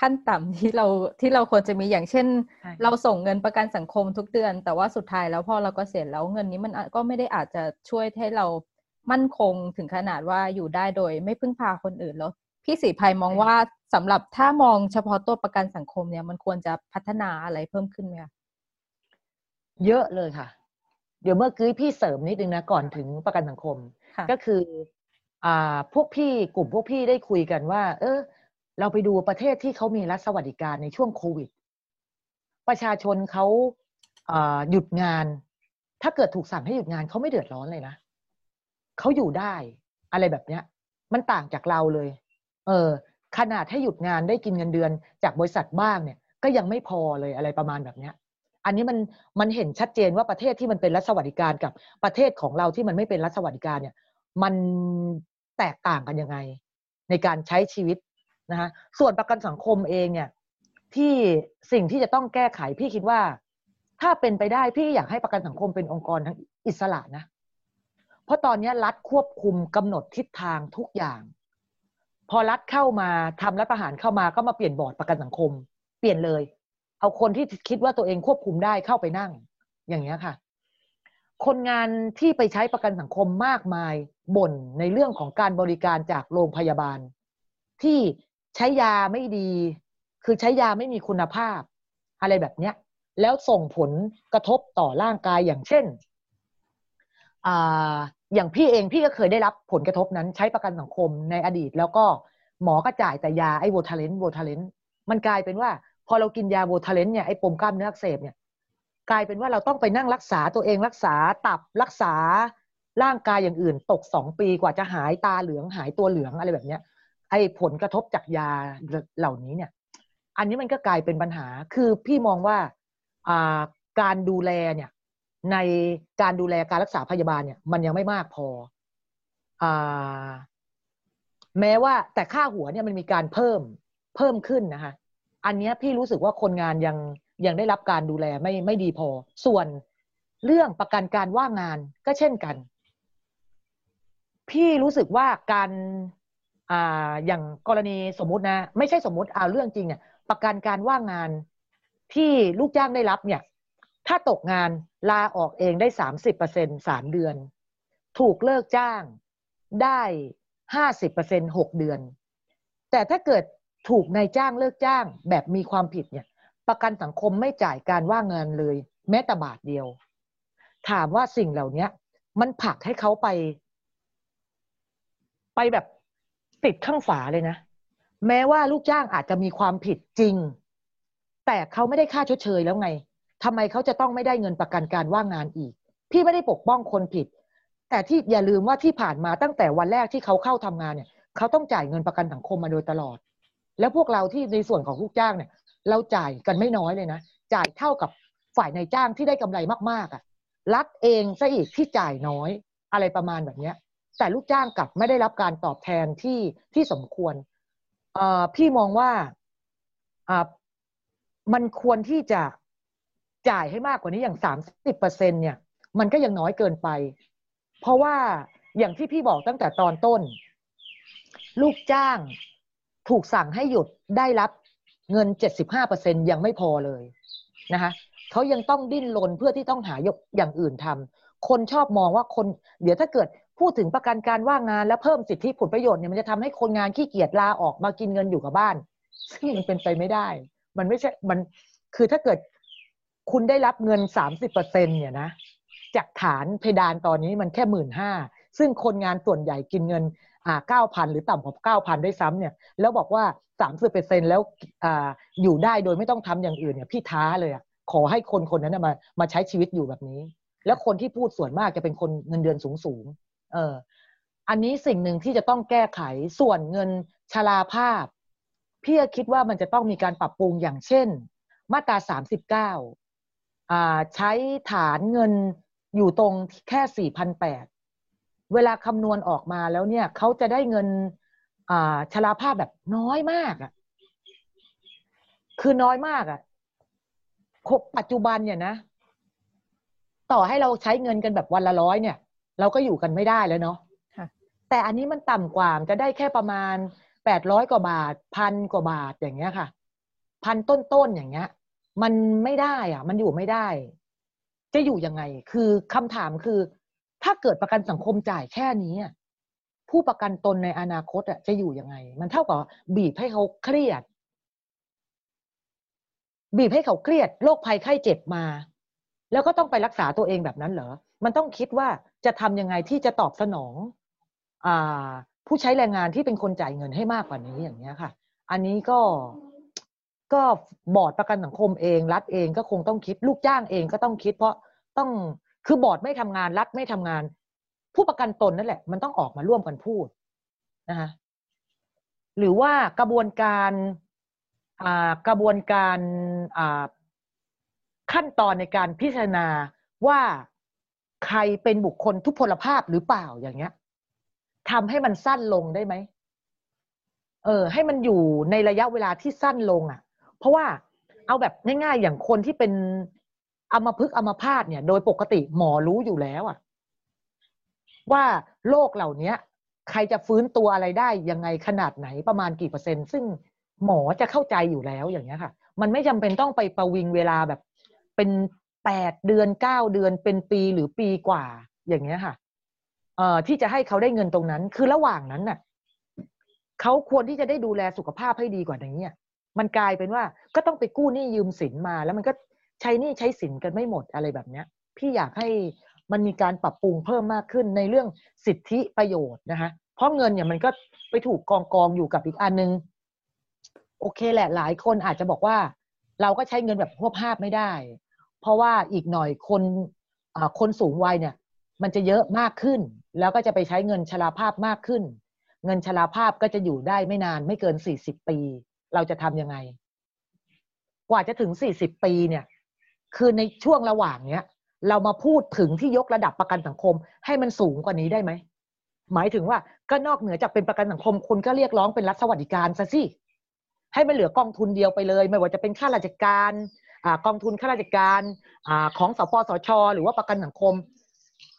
ขั้นต่ำที่เราควรจะมีอย่างเช่นเราส่งเงินประกันสังคมทุกเดือนแต่ว่าสุดท้ายแล้วพอเราเกษียณแล้วเงินนี้มันก็ไม่ได้อาจจะช่วยให้เรามั่นคงถึงขนาดว่าอยู่ได้โดยไม่พึ่งพาคนอื่นแล้วพี่ศรีไพรมองว่าสำหรับถ้ามองเฉพาะตัวประกันสังคมเนี่ยมันควรจะพัฒนาอะไรเพิ่มขึ้นไหมคะเยอะเลยค่ะเดี๋ยวเมื่อกี้พี่เสริมนิดนึงนะก่อนถึงประกันสังคมก็คือพวกพี่กลุ่มพวกพี่ได้คุยกันว่าเราไปดูประเทศที่เขามีรัฐสวัสดิการในช่วงโควิดประชาชนเขาหยุดงานถ้าเกิดถูกสั่งให้หยุดงานเขาไม่เดือดร้อนเลยนะเขาอยู่ได้อะไรแบบเนี้ยมันต่างจากเราเลยขนาดให้หยุดงานได้กินเงินเดือนจากบริษัทบ้างเนี่ยก็ยังไม่พอเลยอะไรประมาณแบบเนี้ยอันนี้มันเห็นชัดเจนว่าประเทศที่มันเป็นรัฐสวัสดิการกับประเทศของเราที่มันไม่เป็นรัฐสวัสดิการเนี่ยมันแตกต่างกันยังไงในการใช้ชีวิตนะคะส่วนประกันสังคมเองเนี่ยที่สิ่งที่จะต้องแก้ไขพี่คิดว่าถ้าเป็นไปได้พี่อยากให้ประกันสังคมเป็นองค์กรอิสระนะเพราะตอนนี้รัฐควบคุมกำหนดทิศทางทุกอย่างพอรัฐเข้ามาทำรัฐประหารเข้ามาก็มาเปลี่ยนบอร์ดประกันสังคมเปลี่ยนเลยเอาคนที่คิดว่าตัวเองควบคุมได้เข้าไปนั่งอย่างนี้ค่ะคนงานที่ไปใช้ประกันสังคมมากมายบ่นในเรื่องของการบริการจากโรงพยาบาลที่ใช้ยาไม่ดีคือใช้ยาไม่มีคุณภาพอะไรแบบนี้แล้วส่งผลกระทบต่อร่างกายอย่างเช่นอย่างพี่เองพี่ก็เคยได้รับผลกระทบนั้นใช้ประกันสังคมในอดีตแล้วก็หมอก็จ่ายแต่ยาไอ้โวทาเลนต์มันกลายเป็นว่าพอเรากินยาโวทาเลนต์เนี่ยไอ้ปมกล้ามเนื้ออักเสบเนี่ยกลายเป็นว่าเราต้องไปนั่งรักษาตัวเองรักษาตับรักษาร่างกายอย่างอื่นตก2ปีกว่าจะหายตาเหลืองหายตัวเหลืองอะไรแบบเนี้ยไอ้ผลกระทบจากยาเหล่านี้เนี่ยอันนี้มันก็กลายเป็นปัญหาคือพี่มองว่าการดูแลเนี่ยในการดูแลการรักษาพยาบาลเนี่ยมันยังไม่มากพอแม้ว่าแต่ค่าหัวเนี่ยมันมีการเพิ่มขึ้นนะคะอันนี้พี่รู้สึกว่าคนงานยังได้รับการดูแลไม่ดีพอส่วนเรื่องประกันการว่างงานก็เช่นกันพี่รู้สึกว่าการอย่างกรณีสมมุตินะไม่ใช่สมมุติเอาเรื่องจริงเนี่ยประกันการว่างงานที่ลูกจ้างได้รับเนี่ยถ้าตกงานลาออกเองได้ 30% 3 เดือนถูกเลิกจ้างได้ 50% 6 เดือนแต่ถ้าเกิดถูกนายจ้างเลิกจ้างแบบมีความผิดเนี่ยประกันสังคมไม่จ่ายการว่างงานเลยแม้แต่บาทเดียวถามว่าสิ่งเหล่านี้มันผลักให้เขาไปแบบติดข้างฝาเลยนะแม้ว่าลูกจ้างอาจจะมีความผิดจริงแต่เขาไม่ได้ค่าชดเชยแล้วไงทำไมเขาจะต้องไม่ได้เงินประกันการว่างงานอีกพี่ไม่ได้ปกป้องคนผิด แต่ที่อย่าลืมว่าที่ผ่านมาตั้งแต่วันแรกที่เขาเข้าทำงานเนี่ยเขาต้องจ่ายเงินประกันสังคมมาโดยตลอดแล้วพวกเราที่ในส่วนของลูกจ้างเนี่ยเราจ่ายกันไม่น้อยเลยนะจ่ายเท่ากับฝ่ายนายจ้างที่ได้กำไรมากๆอ่ะรัฐเองซะอีกที่จ่ายน้อยอะไรประมาณแบบนี้แต่ลูกจ้างกลับไม่ได้รับการตอบแทนที่สมควรพี่มองว่ามันควรที่จะจ่ายให้มากกว่านี้อย่าง 30% เนี่ยมันก็ยังน้อยเกินไปเพราะว่าอย่างที่พี่บอกตั้งแต่ตอนต้นลูกจ้างถูกสั่งให้หยุดได้รับเงิน 75% ยังไม่พอเลยนะคะเขายังต้องดิ้นรนเพื่อที่ต้องหายกอย่างอื่นทำคนชอบมองว่าคนเดี๋ยวถ้าเกิดพูดถึงประกันการว่างงานและเพิ่มสิทธิผลประโยชน์เนี่ยมันจะทำให้คนงานขี้เกียจลาออกมากินเงินอยู่กับบ้านซึ่งมันเป็นไปไม่ได้มันไม่ใช่มันคือถ้าเกิดคุณได้รับเงิน 30% เนี่ยนะจากฐานเพดานตอนนี้มันแค่ 15,000 ซึ่งคนงานส่วนใหญ่กินเงิน9,000 หรือต่ำกว่า 9,000 ด้วยซ้ำเนี่ยแล้วบอกว่า 30% แล้วอยู่ได้โดยไม่ต้องทำอย่างอื่นเนี่ยพี่ท้าเลยขอให้คนคนนั้นมาใช้ชีวิตอยู่แบบนี้แล้วคนที่พูดส่วนมากจะเป็นคนเงินเดือนสูงๆอันนี้สิ่งหนึ่งที่จะต้องแก้ไขส่วนเงินชราภาพพี่คิดว่ามันจะต้องมีการปรับปรุงอย่างเช่นมาตรา 39ใช้ฐานเงินอยู่ตรงแค่ 4,800 เวลาคำนวณออกมาแล้วเนี่ยเขาจะได้เงินชราภาพแบบน้อยมากคือน้อยมากปัจจุบันเนี่ยนะต่อให้เราใช้เงินกันแบบวันละ100เนี่ยเราก็อยู่กันไม่ได้แล้วเนาะแต่อันนี้มันต่ำกว่าจะได้แค่ประมาณ800กว่าบาท 1,000 กว่าบาทอย่างเงี้ยค่ะ 1,000 ต้นๆอย่างเงี้ยมันไม่ได้มันอยู่ไม่ได้จะอยู่ยังไงคือคำถามคือถ้าเกิดประกันสังคมจ่ายแค่นี้ผู้ประกันตนในอนาคตจะอยู่ยังไงมันเท่ากับบีบให้เขาเครียดโรคภัยไข้เจ็บมาแล้วก็ต้องไปรักษาตัวเองแบบนั้นเหรอมันต้องคิดว่าจะทำยังไงที่จะตอบสนองผู้ใช้แรงงานที่เป็นคนจ่ายเงินให้มากกว่านี้อย่างเงี้ยค่ะอันนี้ก็บอร์ดประกันสังคมเองรัฐเองก็คงต้องคิดลูกจ้างเองก็ต้องคิดเพราะต้องคือบอร์ดไม่ทำงานรัฐไม่ทำงานผู้ประกันตนนั่นแหละมันต้องออกมาร่วมกันพูดนะคะหรือว่ากระบวนการขั้นตอนในการพิจารณาว่าใครเป็นบุคคลทุพพลภาพหรือเปล่าอย่างเงี้ยทำให้มันสั้นลงได้ไหมให้มันอยู่ในระยะเวลาที่สั้นลงเพราะว่าเอาแบบง่ายๆอย่างคนที่เป็นอัมพฤกษ์อัมพาตเนี่ยโดยปกติหมอรู้อยู่แล้วว่าโรคเหล่านี้ใครจะฟื้นตัวอะไรได้ยังไงขนาดไหนประมาณกี่เปอร์เซ็นต์ซึ่งหมอจะเข้าใจอยู่แล้วอย่างเงี้ยค่ะมันไม่จำเป็นต้องไปประวิงเวลาแบบเป็น8เดือน9เดือนเป็นปีหรือปีกว่าอย่างเงี้ยค่ะที่จะให้เขาได้เงินตรงนั้นคือระหว่างนั้นน่ะเขาควรที่จะได้ดูแลสุขภาพให้ดีกว่าอย่างเงี้ยมันกลายเป็นว่าก็ต้องไปกู้หนี้ยืมสินมาแล้วมันก็ใช้หนี้ใช้สินกันไม่หมดอะไรแบบเนี้ยพี่อยากให้มันมีการปรับปรุงเพิ่มมากขึ้นในเรื่องสิทธิประโยชน์นะคะเพราะเงินเนี่ยมันก็ไปถูกกองอยู่กับอีกอันนึงโอเคแหละหลายคนอาจจะบอกว่าเราก็ใช้เงินแบบพวกภาพไม่ได้เพราะว่าอีกหน่อยคนสูงวัยเนี่ยมันจะเยอะมากขึ้นแล้วก็จะไปใช้เงินชราภาพมากขึ้นเงินชราภาพก็จะอยู่ได้ไม่นานไม่เกิน40ปีเราจะทำยังไงกว่าจะถึง40ปีเนี่ยคือในช่วงระหว่างเนี้ยเรามาพูดถึงที่ยกระดับประกันสังคมให้มันสูงกว่านี้ได้ไหมหมายถึงว่าก็นอกเหนือจากเป็นประกันสังคมคนก็เรียกร้องเป็นรัฐสวัสดิการซะสิให้มันเหลือกองทุนเดียวไปเลยไม่ว่าจะเป็นข้าราชการกองทุนข้าราชการของสปสช.หรือว่าประกันสังคม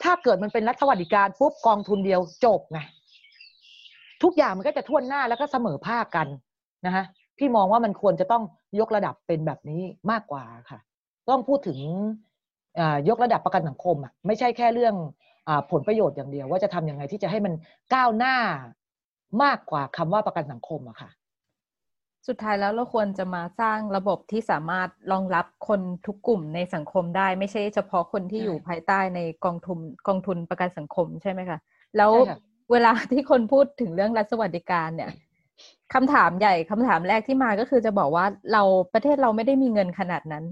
ถ้าเกิดมันเป็นรัฐสวัสดิการปุ๊บกองทุนเดียวจบไงทุกอย่างมันก็จะท่วนหน้าแล้วก็เสมอภาคกันนะคะพี่มองว่ามันควรจะต้องยกระดับเป็นแบบนี้มากกว่าค่ะต้องพูดถึงยกระดับประกันสังคมไม่ใช่แค่เรื่องผลประโยชน์อย่างเดียวว่าจะทำยังไงที่จะให้มันก้าวหน้ามากกว่าคำว่าประกันสังคมค่ะสุดท้ายแล้วเราควรจะมาสร้างระบบที่สามารถรองรับคนทุกกลุ่มในสังคมได้ไม่ใช่เฉพาะคนที่อยู่ภายใต้ในกองทุนประกันสังคมใช่ไหมคะแล้วเวลาที่คนพูดถึงเรื่องรัฐสวัสดิการเนี่ยคำถามใหญ่คำถามแรกที่มาก็คือจะบอกว่าประเทศเราไม่ได้มีเงินขนาดนั้น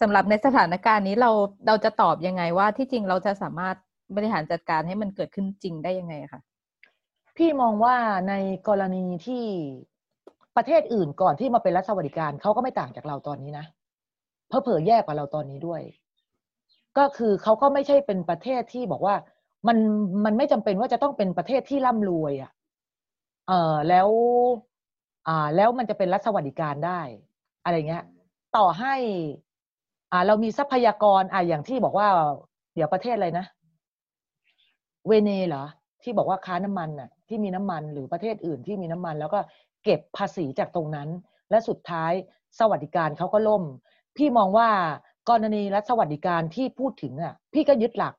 สำหรับในสถานการณ์นี้เราจะตอบยังไงว่าที่จริงเราจะสามารถ บริหารจัดการให้มันเกิดขึ้นจริงได้ยังไงคะพี่มองว่าในกรณีที่ประเทศอื่นก่อนที่มาเป็นรัฐสวัสดิการเขาก็ไม่ต่างจากเราตอนนี้นะเผลอๆแย่กว่าเราตอนนี้ด้วยก็คือเขาก็ไม่ใช่เป็นประเทศที่บอกว่ามันไม่จำเป็นว่าจะต้องเป็นประเทศที่ร่ำรวยอ่ะแล้วมันจะเป็นรัฐสวัสดิการได้อะไรเงี้ยต่อให้เรามีทรัพยากรอย่างที่บอกว่าเดี๋ยวประเทศอะไรนะเวเนซุเอลาที่บอกว่าค้าน้ำมันน่ะที่มีน้ำมันหรือประเทศอื่นที่มีน้ำมันแล้วก็เก็บภาษีจากตรงนั้นและสุดท้ายสวัสดิการเขาก็ล่มพี่มองว่ากรณีรัฐสวัสดิการที่พูดถึงอ่ะพี่ก็ยึดหลัก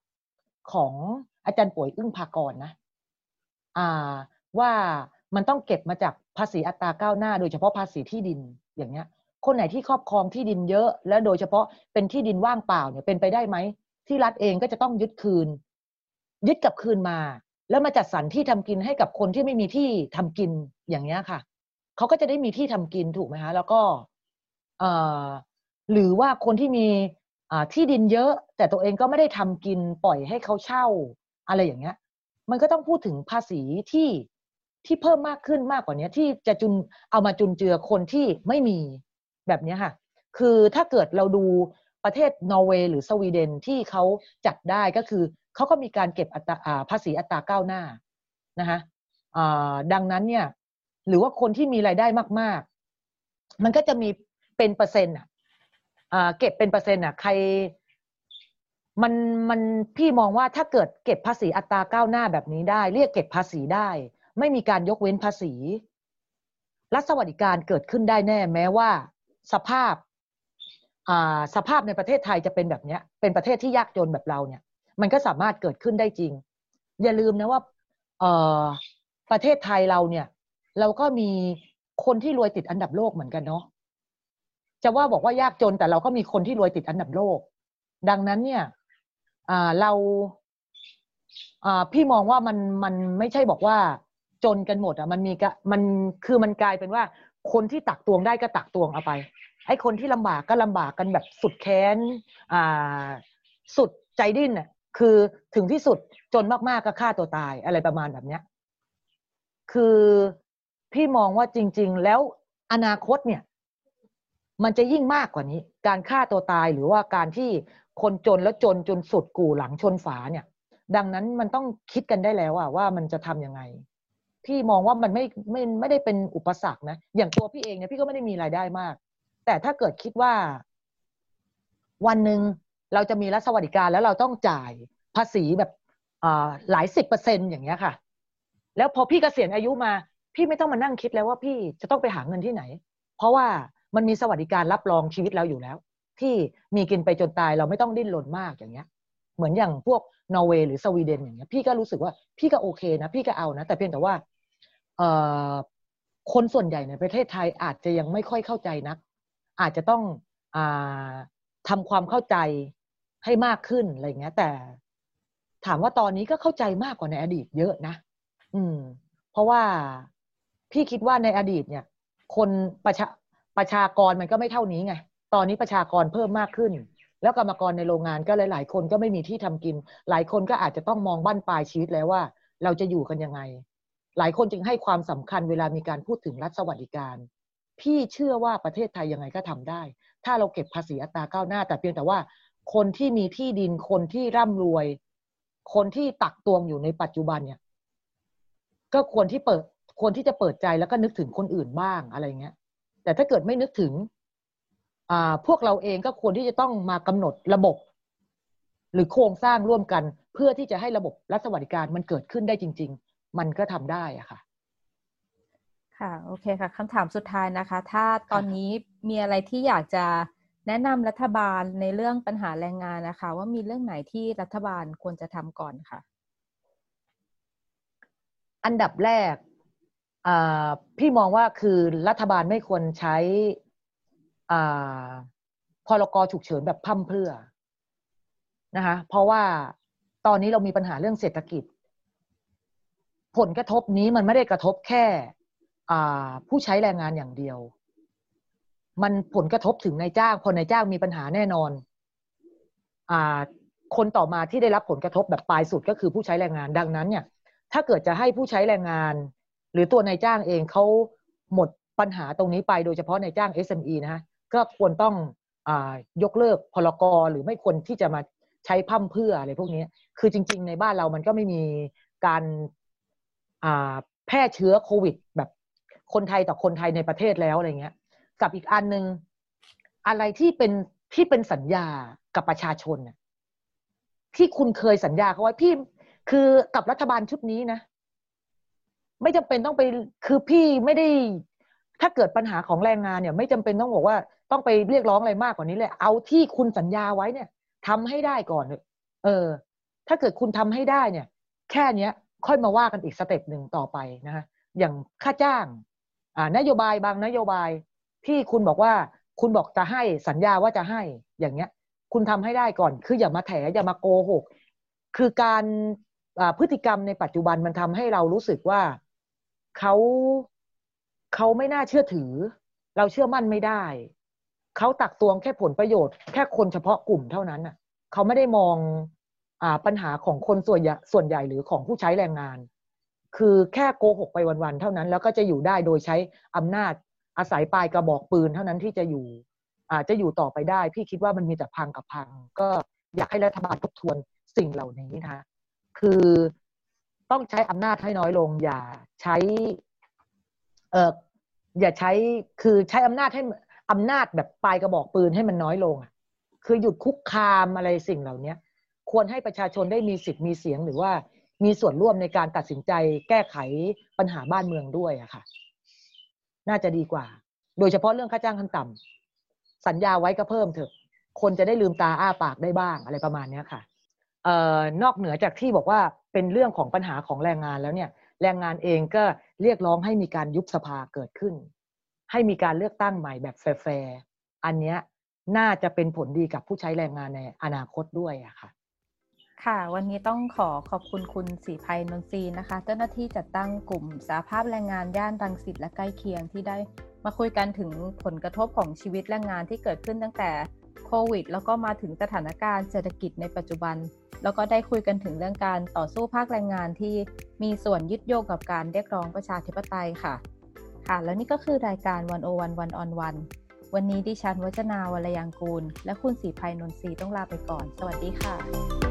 ของอาจารย์ป่วยอึ้งภากรนะว่ามันต้องเก็บมาจากภาษีอัตราก้าวหน้าโดยเฉพาะภาษีที่ดินอย่างเงี้ยคนไหนที่ครอบครองที่ดินเยอะและโดยเฉพาะเป็นที่ดินว่างเปล่าเนี่ยเป็นไปได้ไหมที่รัฐเองก็จะต้องยึดกลับคืนมาแล้วมาจัดสรรที่ทำกินให้กับคนที่ไม่มีที่ทำกินอย่างเงี้ยค่ะเขาก็จะได้มีที่ทำกินถูกไหมคะแล้วก็หรือว่าคนที่มีที่ดินเยอะแต่ตัวเองก็ไม่ได้ทำกินปล่อยให้เขาเช่าอะไรอย่างเงี้ยมันก็ต้องพูดถึงภาษีที่เพิ่มมากขึ้นมากกว่านี้ที่จะเอามาจุนเจือคนที่ไม่มีแบบนี้ค่ะคือถ้าเกิดเราดูประเทศนอร์เวย์หรือสวีเดนที่เขาจัดได้ก็คือเขาก็มีการเก็บภาษีอัตราก้าวหน้านะคะดังนั้นเนี่ยหรือว่าคนที่มีรายได้มากๆมันก็จะมีเป็นเปอร์เซ็นต์เก็บเป็นเปอร์เซ็นต์ใครมันพี่มองว่าถ้าเกิดเก็บภาษีอัตราก้าวหน้าแบบนี้ได้เรียกเก็บภาษีได้ไม่มีการยกเว้นภาษีรัฐสวัสดิการเกิดขึ้นได้แน่แม้ว่าสภาพในประเทศไทยจะเป็นแบบนี้เป็นประเทศที่ยากจนแบบเราเนี่ยมันก็สามารถเกิดขึ้นได้จริงอย่าลืมนะว่าประเทศไทยเราเนี่ยเราก็มีคนที่รวยติดอันดับโลกเหมือนกันเนาะจะว่าบอกว่ายากจนแต่เราก็มีคนที่รวยติดอันดับโลกดังนั้นเนี่ยเราพี่มองว่ามันไม่ใช่บอกว่าจนกันหมดมันกลายเป็นว่าคนที่ตักตวงได้ก็ตักตวงเอาไปไอ้คนที่ลำบากก็ลำบากกันแบบสุดแค้นสุดใจดิ้นน่ะคือถึงที่สุดจนมากๆก็ฆ่าตัวตายอะไรประมาณแบบเนี้ยคือพี่มองว่าจริงๆแล้วอนาคตเนี่ยมันจะยิ่งมากกว่านี้การฆ่าตัวตายหรือว่าการที่คนจนแล้วจนจนสุดกู่หลังชนฝาเนี่ยดังนั้นมันต้องคิดกันได้แล้วว่ามันจะทำยังไงพี่มองว่ามันไม่ได้เป็นอุปสรรคนะอย่างตัวพี่เองเนี่ยพี่ก็ไม่ได้มีรายได้มากแต่ถ้าเกิดคิดว่าวันนึงเราจะมีรัฐสวัสดิการแล้วเราต้องจ่ายภาษีแบบหลาย 10% อย่างเงี้ยค่ะแล้วพอพี่เกษียณอายุมาพี่ไม่ต้องมานั่งคิดแล้วว่าพี่จะต้องไปหาเงินที่ไหนเพราะว่ามันมีสวัสดิการรับรองชีวิตเราอยู่แล้วที่มีกินไปจนตายเราไม่ต้องดิ้นรนมากอย่างเงี้ยเหมือนอย่างพวกนอร์เวย์หรือสวีเดนอย่างเงี้ยพี่ก็รู้สึกว่าพี่ก็โอเคนะพี่ก็เอานะแต่เพียงแต่ว่าคนส่วนใหญ่ในประเทศไทยอาจจะยังไม่ค่อยเข้าใจนักอาจจะต้องทำความเข้าใจให้มากขึ้นอะไรอย่างเงี้ยแต่ถามว่าตอนนี้ก็เข้าใจมากกว่าในอดีตเยอะนะเพราะว่าพี่คิดว่าในอดีตเนี่ยคนประชากรมันก็ไม่เท่านี้ไงตอนนี้ประชากรเพิ่มมากขึ้นแล้วกรรมกรในโรงงานก็หลายๆคนก็ไม่มีที่ทำกินหลายคนก็อาจจะต้องมองบั้นปลายชีวิตแล้วว่าเราจะอยู่กันยังไงหลายคนจึงให้ความสำคัญเวลามีการพูดถึงรัฐสวัสดิการพี่เชื่อว่าประเทศไทยยังไงก็ทำได้ถ้าเราเก็บภาษีอัตราก้าวหน้าแต่เพียงแต่ว่าคนที่มีที่ดินคนที่ร่ำรวยคนที่ตักตวงอยู่ในปัจจุบันเนี่ยก็ควรที่จะเปิดใจแล้วก็นึกถึงคนอื่นบ้างอะไรเงี้ยแต่ถ้าเกิดไม่นึกถึงพวกเราเองก็ควรที่จะต้องมากำหนดระบบหรือโครงสร้างร่วมกันเพื่อที่จะให้ระบบรัฐสวัสดิการมันเกิดขึ้นได้จริงๆมันก็ทำได้อะค่ะค่ะโอเคค่ะคำถามสุดท้ายนะคะถ้าตอนนี้มีอะไรที่อยากจะแนะนำรัฐบาลในเรื่องปัญหาแรงงานนะคะว่ามีเรื่องไหนที่รัฐบาลควรจะทำก่อนค่ะอันดับแรกพี่มองว่าคือรัฐบาลไม่ควรใช้พรก.ฉุกเฉินแบบพร่ำเพรื่อนะคะเพราะว่าตอนนี้เรามีปัญหาเรื่องเศรษฐกิจผลกระทบนี้มันไม่ได้กระทบแค่ผู้ใช้แรงงานอย่างเดียวมันผลกระทบถึงนายจ้างพอนายจ้างมีปัญหาแน่นอน คนต่อมาที่ได้รับผลกระทบแบบปลายสุดก็คือผู้ใช้แรงงานดังนั้นเนี่ยถ้าเกิดจะให้ผู้ใช้แรงงานหรือตัวนายจ้างเองเขาหมดปัญหาตรงนี้ไปโดยเฉพาะนายจ้าง SME นะฮะก็ควรต้องยกเลิกพลกรหรือไม่ควรที่จะมาใช้พั่มเพื่ออะไรพวกนี้คือจริงๆในบ้านเรามันก็ไม่มีการแพร่เชื้อโควิดแบบคนไทยต่อคนไทยในประเทศแล้วอะไรเงี้ยกับอีกอันนึงอะไรที่เป็นสัญญากับประชาชนที่คุณเคยสัญญาเขาไว้พี่คือกับรัฐบาลชุดนี้นะไม่จำเป็นต้องไปคือพี่ไม่ได้ถ้าเกิดปัญหาของแรงงานเนี่ยไม่จำเป็นต้องบอกว่าต้องไปเรียกร้องอะไรมากกว่านี้เลยเอาที่คุณสัญญาไว้เนี่ยทำให้ได้ก่อนถ้าเกิดคุณทำให้ได้เนี่ยแค่นี้ค่อยมาว่ากันอีกสเต็ปหนึ่งต่อไปนะฮะอย่างค่าจ้างนโยบายบางนโยบายที่คุณบอกว่าคุณบอกจะให้สัญญาว่าจะให้อย่างเงี้ยคุณทำให้ได้ก่อนคืออย่ามาแถอย่ามาโกหกคือการพฤติกรรมในปัจจุบันมันทำให้เรารู้สึกว่าเขาไม่น่าเชื่อถือเราเชื่อมั่นไม่ได้เขาตักตวงแค่ผลประโยชน์แค่คนเฉพาะกลุ่มเท่านั้นน่ะเขาไม่ได้มองปัญหาของคนส่วนใหญ่หรือของผู้ใช้แรงงานคือแค่โกหกไปวันๆเท่านั้นแล้วก็จะอยู่ได้โดยใช้อำนาจอาศัยปลายกระบอกปืนเท่านั้นที่จะอยู่ต่อไปได้พี่คิดว่ามันมีแต่พังกับพังก็อยากให้รัฐบาลทบทวนสิ่งเหล่านี้นะคะคือต้องใช้อำนาจให้น้อยลงอย่าใช้คือใช้อำนาจให้อำนาจแบบปลายกระบอกปืนให้มันน้อยลงคือหยุดคุกคามอะไรสิ่งเหล่านี้ควรให้ประชาชนได้มีสิทธิ์มีเสียงหรือว่ามีส่วนร่วมในการตัดสินใจแก้ไขปัญหาบ้านเมืองด้วยอะค่ะน่าจะดีกว่าโดยเฉพาะเรื่องค่าจ้างขั้นต่ำสัญญาไว้ก็เพิ่มเถอะคนจะได้ลืมตาอ้าปากได้บ้างอะไรประมาณนี้ค่ะนอกเหนือจากที่บอกว่าเป็นเรื่องของปัญหาของแรงงานแล้วเนี่ยแรงงานเองก็เรียกร้องให้มีการยุบสภาเกิดขึ้นให้มีการเลือกตั้งใหม่แบบแฟร์ๆอันเนี้ยน่าจะเป็นผลดีกับผู้ใช้แรงงานในอนาคตด้วยอะค่ะค่ะวันนี้ต้องขอบคุณคุณสีภัยนนทรีนะคะเจ้าหน้าที่จัดตั้งกลุ่มสหภาพแรงงานย่านรังสิตและใกล้เคียงที่ได้มาคุยกันถึงผลกระทบของชีวิตแรงงานที่เกิดขึ้นตั้งแต่โควิดแล้วก็มาถึงสถานการณ์เศรษฐกิจในปัจจุบันแล้วก็ได้คุยกันถึงเรื่องการต่อสู้ภาคแรงงานที่มีส่วนยึดโยงกับการเรียกร้องประชาธิปไตยค่ะแล้วนี่ก็คือรายการ 101 1on1 วันนี้ดิฉันวจนาวรยังกูลและคุณสีภัยนนทรีต้องลาไปก่อนสวัสดีค่ะ